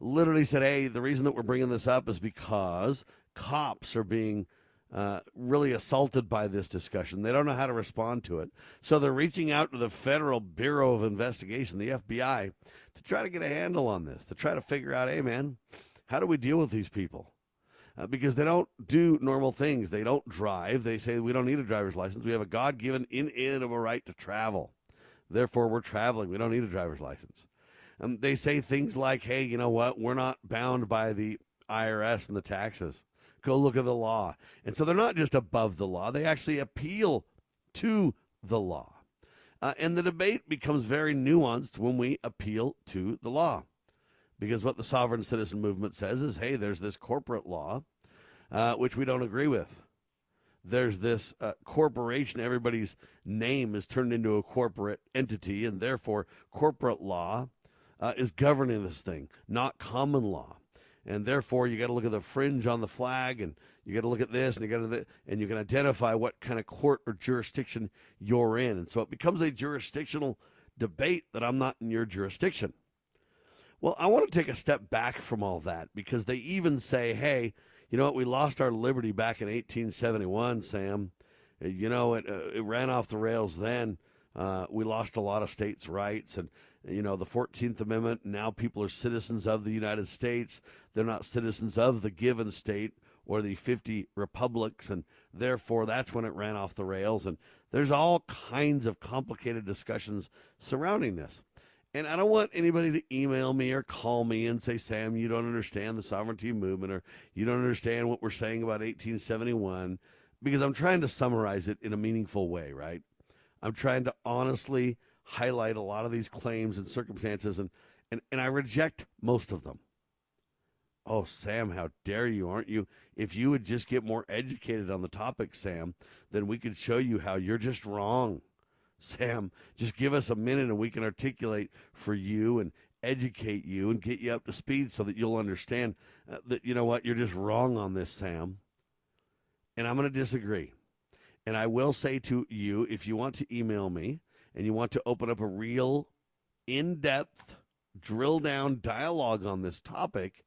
literally said, hey, the reason that we're bringing this up is because cops are being uh, really assaulted by this discussion. They don't know how to respond to it. So they're reaching out to the Federal Bureau of Investigation, the F B I, to try to get a handle on this, to try to figure out, hey, man, how do we deal with these people? Uh, because they don't do normal things. They don't drive. They say we don't need a driver's license. We have a God-given inalienable right to travel. Therefore, we're traveling. We don't need a driver's license. Um, they say things like, hey, you know what? We're not bound by the I R S and the taxes. Go look at the law. And so they're not just above the law. They actually appeal to the law. Uh, and the debate becomes very nuanced when we appeal to the law. Because what the sovereign citizen movement says is, hey, there's this corporate law, uh, which we don't agree with. There's this uh, corporation. Everybody's name is turned into a corporate entity, and therefore corporate law uh, is governing this thing, not common law. And therefore you got to look at the fringe on the flag, and you got to look at this, and you got to, and you can identify what kind of court or jurisdiction you're in. And so it becomes a jurisdictional debate that I'm not in your jurisdiction. Well, I want to take a step back from all that, because they even say, hey, you know what, we lost our liberty back in eighteen seventy-one, Sam. You know, it, uh, it ran off the rails then. Uh, we lost a lot of states' rights, and, you know, the fourteenth Amendment, now people are citizens of the United States. They're not citizens of the given state or the fifty republics, and therefore that's when it ran off the rails. And there's all kinds of complicated discussions surrounding this. And I don't want anybody to email me or call me and say, Sam, you don't understand the sovereignty movement, or you don't understand what we're saying about eighteen seventy-one, because I'm trying to summarize it in a meaningful way, right? I'm trying to honestly highlight a lot of these claims and circumstances, and, and, and I reject most of them. Oh, Sam, how dare you, aren't you? If you would just get more educated on the topic, Sam, then we could show you how you're just wrong. Sam, just give us a minute and we can articulate for you and educate you and get you up to speed so that you'll understand uh, that, you know what, you're just wrong on this, Sam. And I'm going to disagree. And I will say to you, if you want to email me and you want to open up a real in-depth, drill-down dialogue on this topic,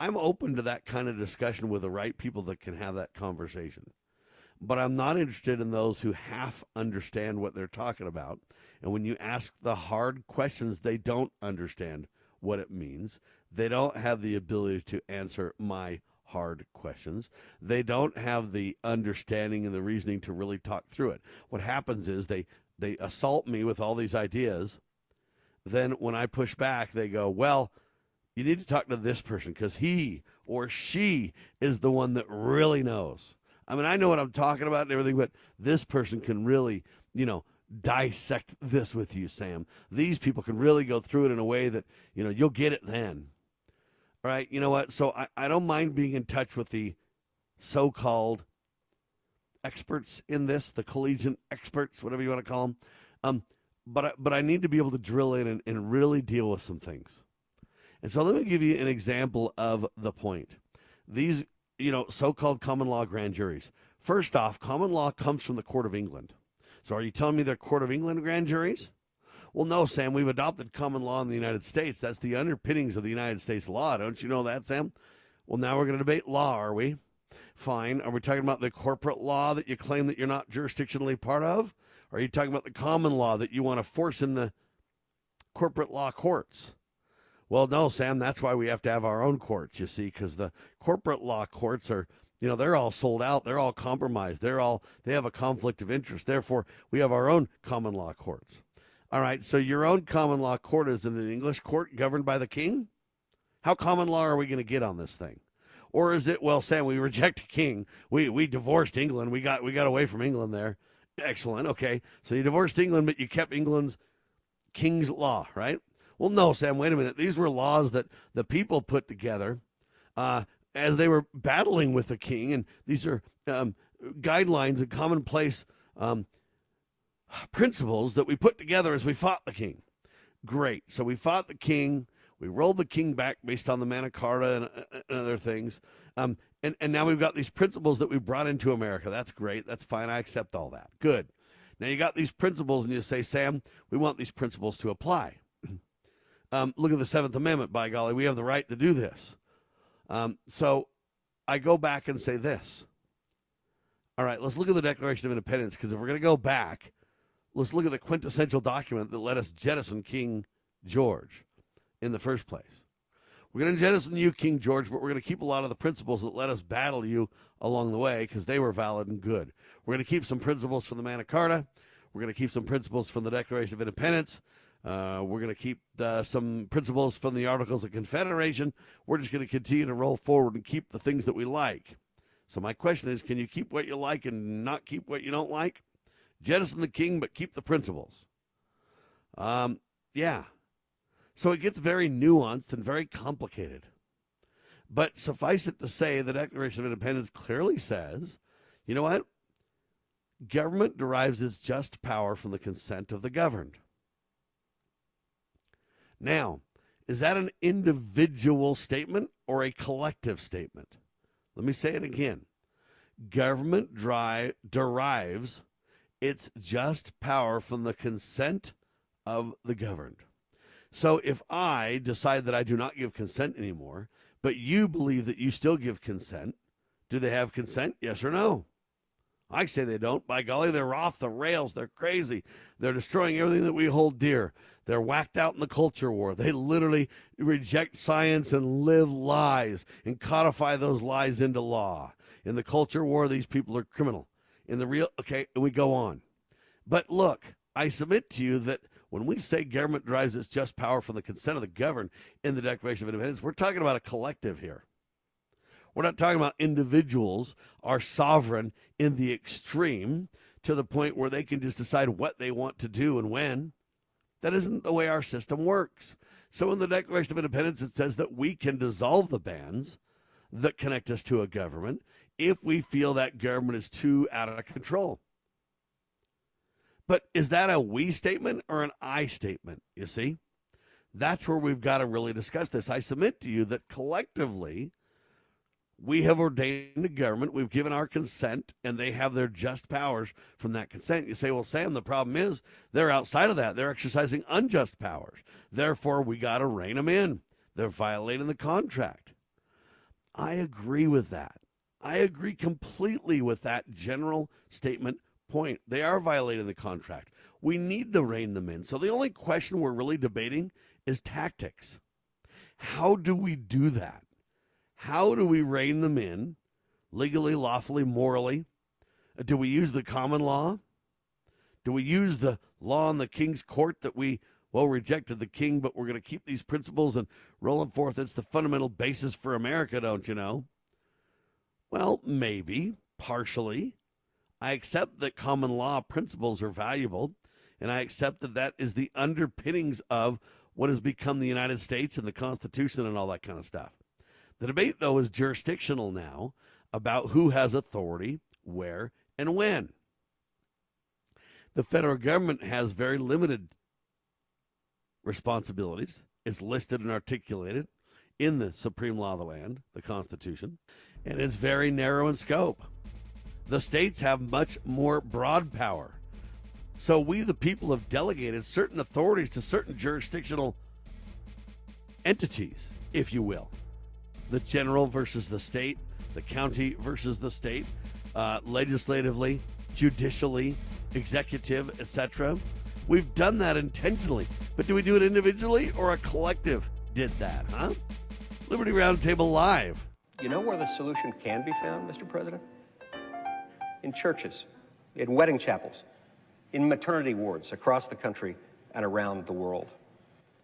I'm open to that kind of discussion with the right people that can have that conversation. But I'm not interested in those who half understand what they're talking about. And when you ask the hard questions, they don't understand what it means. They don't have the ability to answer my hard questions. They don't have the understanding and the reasoning to really talk through it. What happens is they, they assault me with all these ideas. Then when I push back, they go, well, you need to talk to this person because he or she is the one that really knows. I mean, I know what I'm talking about and everything, but this person can really, you know, dissect this with you, Sam. These people can really go through it in a way that, you know, you'll get it then. All right, you know what? So I, I don't mind being in touch with the so-called experts in this, the collegiate experts, whatever you want to call them. Um, but, I, but I need to be able to drill in and, and really deal with some things. And so let me give you an example of the point. These You know, so-called common law grand juries. First off, common law comes from the Court of England. So are you telling me they're Court of England grand juries? Well, no, Sam, we've adopted common law in the United States. That's the underpinnings of the United States law. Don't you know that, Sam? Well, now we're going to debate law, are we? Fine. Are we talking about the corporate law that you claim that you're not jurisdictionally part of? Or are you talking about the common law that you want to force in the corporate law courts? Well, no, Sam, that's why we have to have our own courts, you see, because the corporate law courts are, you know, they're all sold out. They're all compromised. They're all, they have a conflict of interest. Therefore, we have our own common law courts. All right, so your own common law court is an English court governed by the king? How common law are we going to get on this thing? Or is it, well, Sam, we reject a king. We we divorced England. We got, we got away from England there. Excellent, okay. So you divorced England, but you kept England's king's law, right? Well, no, Sam, wait a minute. These were laws that the people put together uh, as they were battling with the king, and these are um, guidelines and commonplace um, principles that we put together as we fought the king. Great. So we fought the king. We rolled the king back based on the Magna Carta and, uh, and other things, um, and, and now we've got these principles that we brought into America. That's great. That's fine. I accept all that. Good. Now you got these principles, and you say, Sam, we want these principles to apply. Um, look at the Seventh Amendment, by golly. We have the right to do this. Um, so I go back and say this. All right, let's look at the Declaration of Independence, because if we're going to go back, let's look at the quintessential document that let us jettison King George in the first place. We're going to jettison you, King George, but we're going to keep a lot of the principles that let us battle you along the way, because they were valid and good. We're going to keep some principles from the Magna Carta. We're going to keep some principles from the Declaration of Independence. Uh, we're going to keep uh, some principles from the Articles of Confederation. We're just going to continue to roll forward and keep the things that we like. So my question is, can you keep what you like and not keep what you don't like? Jettison the king, but keep the principles. Um, yeah. So it gets very nuanced and very complicated. But suffice it to say, the Declaration of Independence clearly says, you know what? Government derives its just power from the consent of the governed. Now, is that an individual statement or a collective statement? Let me say it again. Government dri- derives its just power from the consent of the governed. So if I decide that I do not give consent anymore, but you believe that you still give consent, do they have consent? Yes or no? I say they don't. By golly, they're off the rails. They're crazy. They're destroying everything that we hold dear. They're whacked out in the culture war. They literally reject science and live lies and codify those lies into law. In the culture war, these people are criminal. In the real, okay, we go on. But look, I submit to you that when we say government derives its just power from the consent of the governed in the Declaration of Independence, we're talking about a collective here. We're not talking about individuals are sovereign in the extreme to the point where they can just decide what they want to do and when. That isn't the way our system works. So in the Declaration of Independence, it says that we can dissolve the bands that connect us to a government if we feel that government is too out of control. But is that a we statement or an I statement, you see? That's where we've got to really discuss this. I submit to you that collectively, we have ordained a government, we've given our consent, and they have their just powers from that consent. You say, well, Sam, the problem is they're outside of that. They're exercising unjust powers. Therefore, we got to rein them in. They're violating the contract. I agree with that. I agree completely with that general statement point. They are violating the contract. We need to rein them in. So the only question we're really debating is tactics. How do we do that? How do we rein them in, legally, lawfully, morally? Do we use the common law? Do we use the law in the king's court that we, well, rejected the king, but we're going to keep these principles and roll them forth? It's the fundamental basis for America, don't you know? Well, maybe, partially. I accept that common law principles are valuable, and I accept that that is the underpinnings of what has become the United States and the Constitution and all that kind of stuff. The debate, though, is jurisdictional now about who has authority, where, and when. The federal government has very limited responsibilities. It's listed and articulated in the supreme law of the land, the Constitution, and it's very narrow in scope. The states have much more broad power. So we, the people, have delegated certain authorities to certain jurisdictional entities, if you will. The general versus the state, the county versus the state, uh, legislatively, judicially, executive, et cetera. We've done that intentionally, but do we do it individually or a collective did that, huh? Liberty Roundtable Live. You know where the solution can be found, Mister President? In churches, in wedding chapels, in maternity wards across the country and around the world.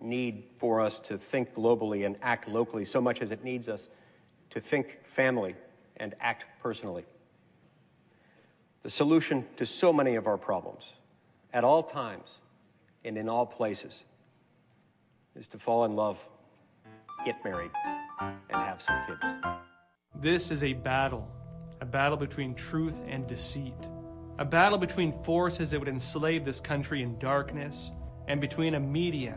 need for us to think globally and act locally so much as it needs us to think family and act personally. The solution to so many of our problems, at all times and in all places, is to fall in love, get married, and have some kids." This is a battle, a battle between truth and deceit. a battle between forces that would enslave this country in darkness, and between a media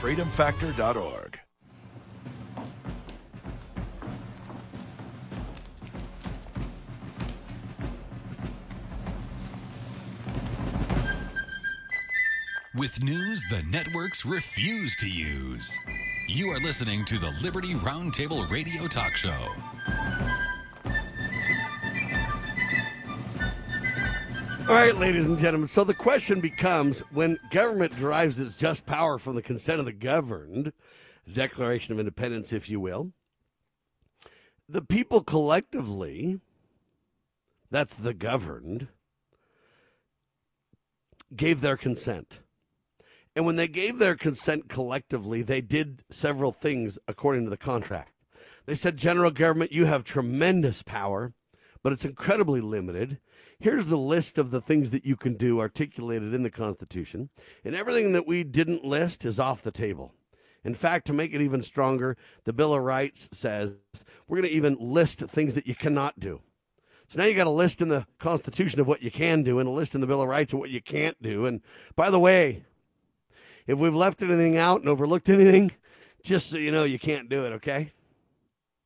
freedom factor dot org. With news the networks refuse to use. You are listening to the Liberty Roundtable Radio Talk Show. All right, ladies and gentlemen, so the question becomes, when government derives its just power from the consent of the governed, Declaration of Independence, if you will, the people collectively, that's the governed, gave their consent. And when they gave their consent collectively, they did several things according to the contract. They said, general government, you have tremendous power, but it's incredibly limited. Here's the list of the things that you can do articulated in the Constitution, and everything that we didn't list is off the table. In fact, to make it even stronger, the Bill of Rights says we're going to even list things that you cannot do. So now you got a list in the Constitution of what you can do and a list in the Bill of Rights of what you can't do. And by the way, if we've left anything out and overlooked anything, just so you know, you can't do it, okay?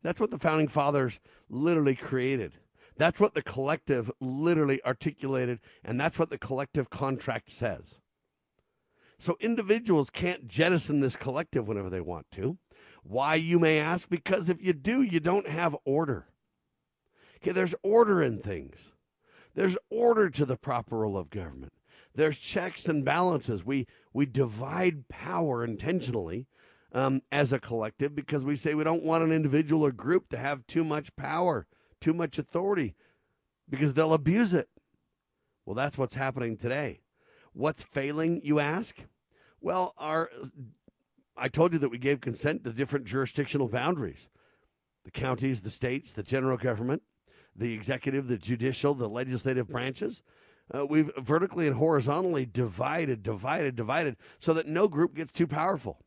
That's what the Founding Fathers literally created. That's what the collective literally articulated, and that's what the collective contract says. So individuals can't jettison this collective whenever they want to. Why, you may ask? Because if you do, you don't have order. Okay, there's order in things. There's order to the proper role of government. There's checks and balances. We we divide power intentionally um, as a collective because we say we don't want an individual or group to have too much power, too much authority, because they'll abuse it. Well, that's what's happening today. What's failing, you ask? Well, our I told you that we gave consent to different jurisdictional boundaries. The counties, the states, the general government, the executive, the judicial, the legislative branches. Uh, we've vertically and horizontally divided, divided, divided, so that no group gets too powerful.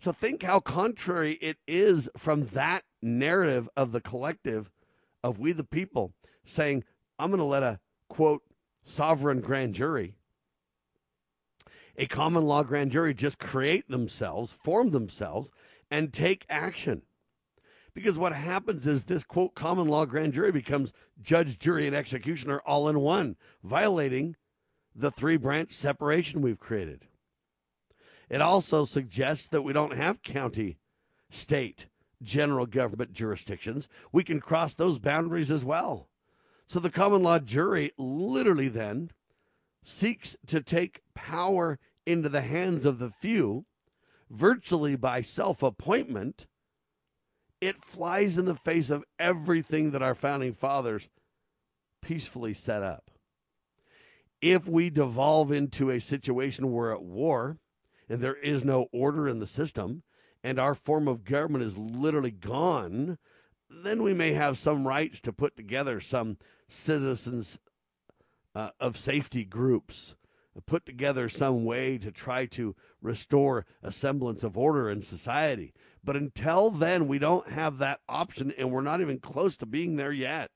So think how contrary it is from that narrative of the collective of we the people saying, I'm going to let a, quote, sovereign grand jury, a common law grand jury, just create themselves, form themselves, and take action. Because what happens is this, quote, common law grand jury becomes judge, jury, and executioner all in one, violating the three-branch separation we've created. It also suggests that we don't have county, state, general government jurisdictions. We can cross those boundaries as well. So the common law jury literally then seeks to take power into the hands of the few, virtually by self-appointment. It flies in the face of everything that our Founding Fathers peacefully set up. If we devolve into a situation where we're at war and there is no order in the system, and our form of government is literally gone, then we may have some rights to put together some citizens uh, of safety groups, put together some way to try to restore a semblance of order in society. But until then, we don't have that option, and we're not even close to being there yet.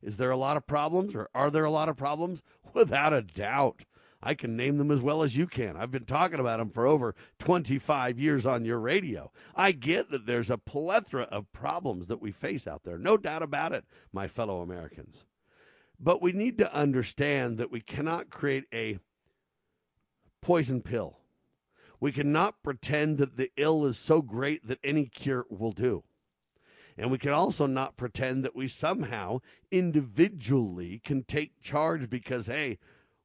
Is there a lot of problems, or are there a lot of problems? Without a doubt. I can name them as well as you can. I've been talking about them for over twenty-five years on your radio. I get that there's a plethora of problems that we face out there. No doubt about it, my fellow Americans. But we need to understand that we cannot create a poison pill. We cannot pretend that the ill is so great that any cure will do. And we can also not pretend that we somehow individually can take charge because, hey,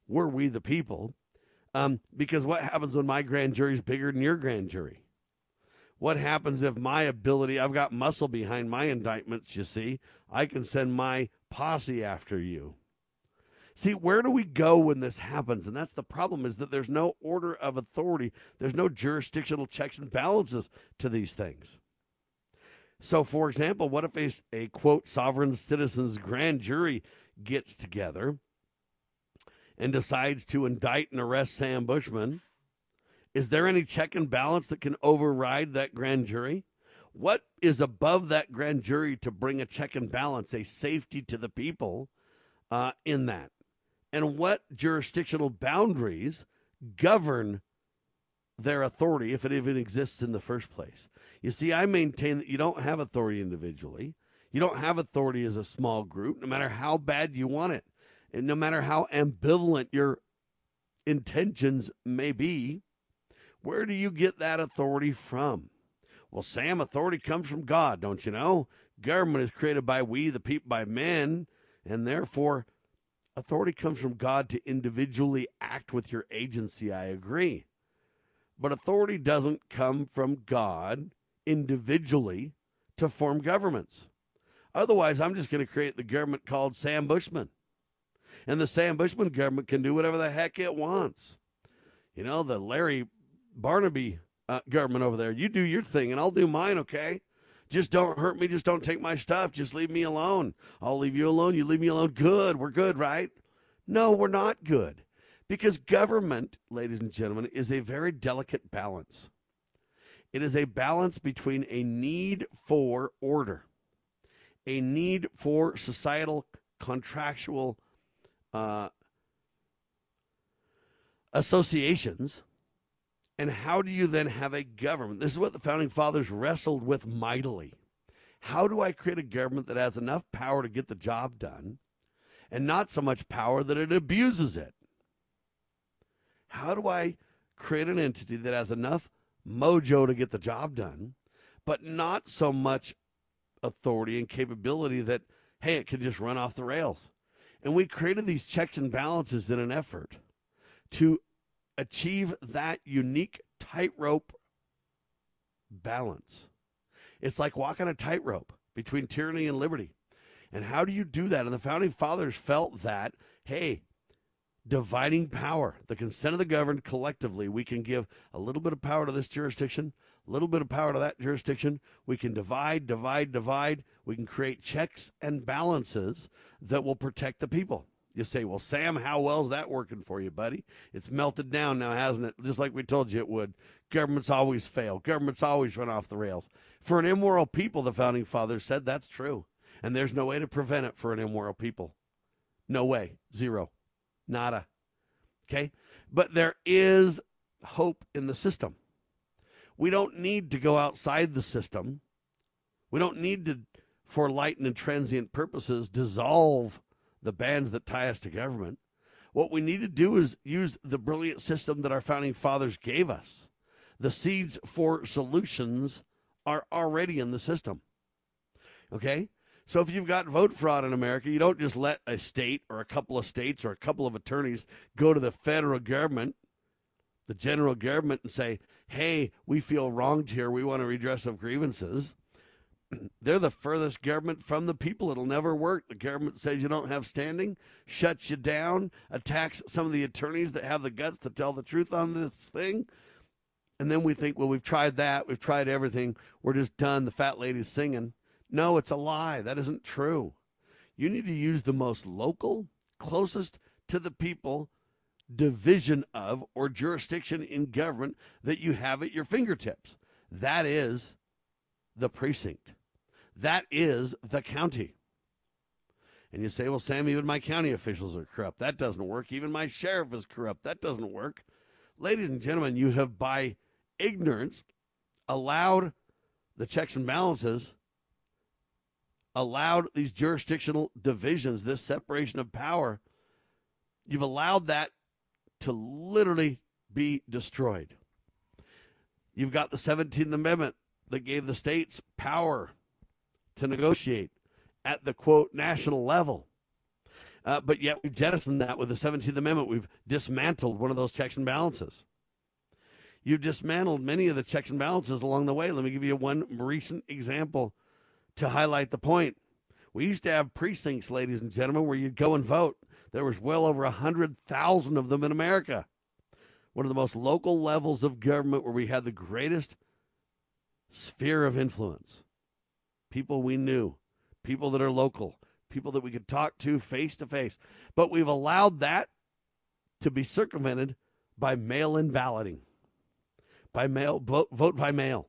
we're we the people. Um, because what happens when my grand jury is bigger than your grand jury? What happens if my ability, I've got muscle behind my indictments, you see. I can send my posse after you. See, where do we go when this happens? And that's the problem, is that there's no order of authority. There's no jurisdictional checks and balances to these things. So, for example, what if a, a quote, sovereign citizens grand jury gets together and decides to indict and arrest Sam Bushman? Is there any check and balance that can override that grand jury? What is above that grand jury to bring a check and balance, a safety to the people uh, in that? And what jurisdictional boundaries govern their authority, if it even exists in the first place? You see, I maintain that you don't have authority individually. You don't have authority as a small group, no matter how bad you want it. And no matter how ambivalent your intentions may be, where do you get that authority from? Well, Sam, authority comes from God, don't you know? Government is created by we, the people, by men, and therefore authority comes from God to individually act with your agency. I agree. But authority doesn't come from God individually to form governments. Otherwise, I'm just going to create the government called Sam Bushman. And the Sam Bushman government can do whatever the heck it wants. You know, the Larry Barnaby uh, government over there, you do your thing and I'll do mine, okay? Just don't hurt me. Just don't take my stuff. Just leave me alone. I'll leave you alone. You leave me alone. Good. We're good, right? No, we're not good. Because government, ladies and gentlemen, is a very delicate balance. It is a balance between a need for order, a need for societal contractual Uh, associations, and how do you then have a government? This is what the Founding Fathers wrestled with mightily. How do I create a government that has enough power to get the job done and not so much power that it abuses it? How do I create an entity that has enough mojo to get the job done, but not so much authority and capability that, hey, it can just run off the rails? And we created these checks and balances in an effort to achieve that unique tightrope balance. It's like walking a tightrope between tyranny and liberty. And how do you do that? And the Founding Fathers felt that, hey, dividing power, the consent of the governed collectively, we can give a little bit of power to this jurisdiction, a little bit of power to that jurisdiction. We can divide, divide, divide. We can create checks and balances that will protect the people. You say, well, Sam, how well is that working for you, buddy? It's melted down now, hasn't it? Just like we told you it would. Governments always fail. Governments always run off the rails. For an immoral people, the Founding Fathers said, that's true. And there's no way to prevent it for an immoral people. No way. Zero. Nada. Okay? But there is hope in the system. We don't need to go outside the system. We don't need to, for light and transient purposes, dissolve the bands that tie us to government. What we need to do is use the brilliant system that our Founding Fathers gave us. The seeds for solutions are already in the system. Okay? So if you've got vote fraud in America, you don't just let a state or a couple of states or a couple of attorneys go to the federal government, the general government, and say, hey, we feel wronged here. We want a redress of grievances. They're the furthest government from the people. It'll never work. The government says you don't have standing, shuts you down, attacks some of the attorneys that have the guts to tell the truth on this thing. And then we think, well, we've tried that. We've tried everything. We're just done. The fat lady's singing. No, it's a lie. That isn't true. You need to use the most local, closest to the people division of or jurisdiction in government that you have at your fingertips. That is the precinct. That is the county. And you say, well, Sam, even my county officials are corrupt. That doesn't work. Even my sheriff is corrupt. That doesn't work. Ladies and gentlemen, you have by ignorance allowed the checks and balances, allowed these jurisdictional divisions, this separation of power. You've allowed that to literally be destroyed. You've got the seventeenth Amendment that gave the states power to negotiate at the, quote, national level. Uh, but yet we've jettisoned that with the seventeenth Amendment. We've dismantled one of those checks and balances. You've dismantled many of the checks and balances along the way. Let me give you one recent example to highlight the point. We used to have precincts, ladies and gentlemen, where you'd go and vote. There was well over one hundred thousand of them in America. One of the most local levels of government where we had the greatest sphere of influence. People we knew, people that are local, people that we could talk to face to face. But we've allowed that to be circumvented by mail-in balloting, by mail, vote, vote by mail.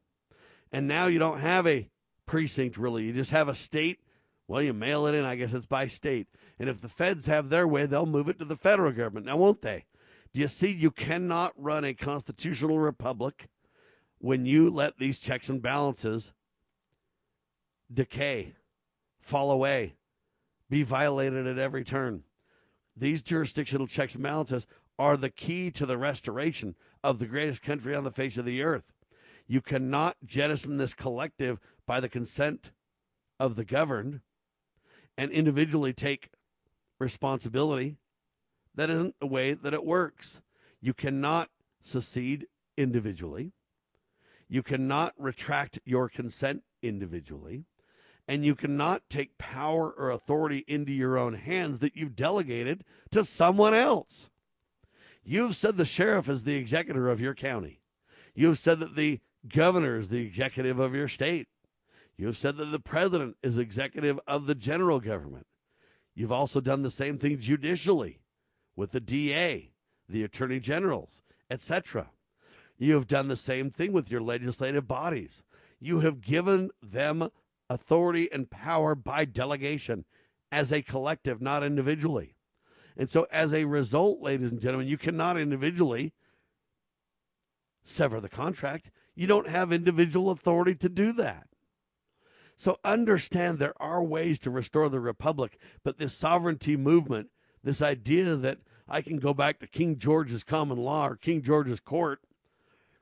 And now you don't have a precinct, really. You just have a state. Well, you mail it in. I guess it's by state. And if the feds have their way, they'll move it to the federal government. Now, won't they? Do you see you cannot run a constitutional republic when you let these checks and balances decay, fall away, be violated at every turn? These jurisdictional checks and balances are the key to the restoration of the greatest country on the face of the earth. You cannot jettison this collective by the consent of the governed and individually take responsibility. That isn't the way that it works. You cannot secede individually. You cannot retract your consent individually. And you cannot take power or authority into your own hands that you've delegated to someone else. You've said the sheriff is the executor of your county. You've said that the governor is the executive of your state. You've said that the president is executive of the general government. You've also done the same thing judicially with the D A, the attorney generals, et cetera. You have done the same thing with your legislative bodies. You have given them authority and power by delegation as a collective, not individually. And so as a result, ladies and gentlemen, you cannot individually sever the contract. You don't have individual authority to do that. So understand there are ways to restore the republic, but this sovereignty movement, this idea that I can go back to King George's common law or King George's court,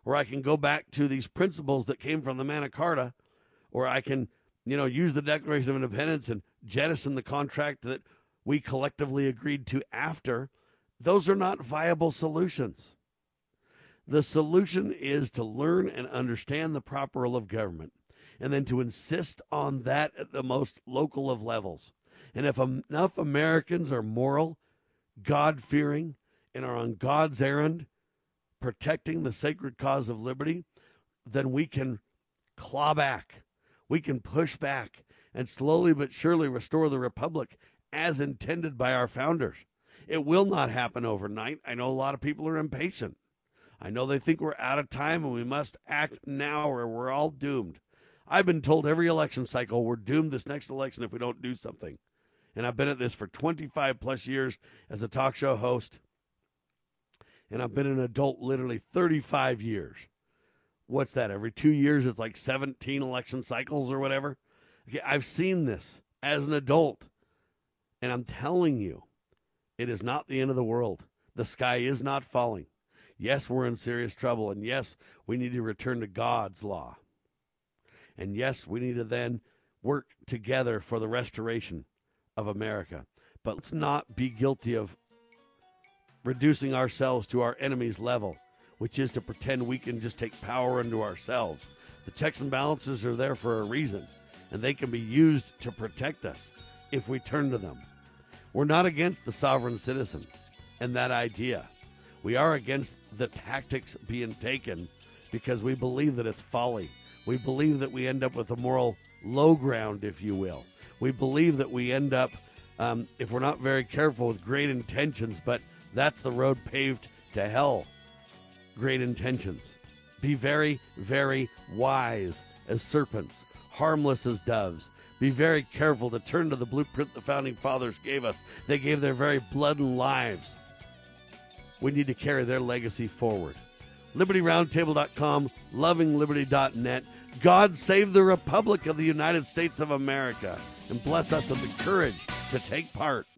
or I can go back to these principles that came from the Magna Carta, or I can, you know, use the Declaration of Independence and jettison the contract that we collectively agreed to after, those are not viable solutions. The solution is to learn and understand the proper role of government, and then to insist on that at the most local of levels. And if enough Americans are moral, God-fearing, and are on God's errand, protecting the sacred cause of liberty, then we can claw back. We can push back and slowly but surely restore the republic as intended by our founders. It will not happen overnight. I know a lot of people are impatient. I know they think we're out of time and we must act now or we're all doomed. I've been told every election cycle we're doomed this next election if we don't do something. And I've been at this for twenty-five plus years as a talk show host. And I've been an adult literally thirty-five years. What's that? Every two years, it's like seventeen election cycles or whatever. Okay, I've seen this as an adult. And I'm telling you, it is not the end of the world. The sky is not falling. Yes, we're in serious trouble. And yes, we need to return to God's law. And yes, we need to then work together for the restoration of America. But let's not be guilty of reducing ourselves to our enemy's level, which is to pretend we can just take power into ourselves. The checks and balances are there for a reason, and they can be used to protect us if we turn to them. We're not against the sovereign citizen and that idea. We are against the tactics being taken because we believe that it's folly. We believe that we end up with a moral low ground, if you will. We believe that we end up, um, if we're not very careful, with great intentions, but that's the road paved to hell. Great intentions. Be very, very wise as serpents, harmless as doves. Be very careful to turn to the blueprint the Founding Fathers gave us. They gave their very blood and lives. We need to carry their legacy forward. liberty roundtable dot com, loving liberty dot net. God save the Republic of the United States of America, and bless us with the courage to take part.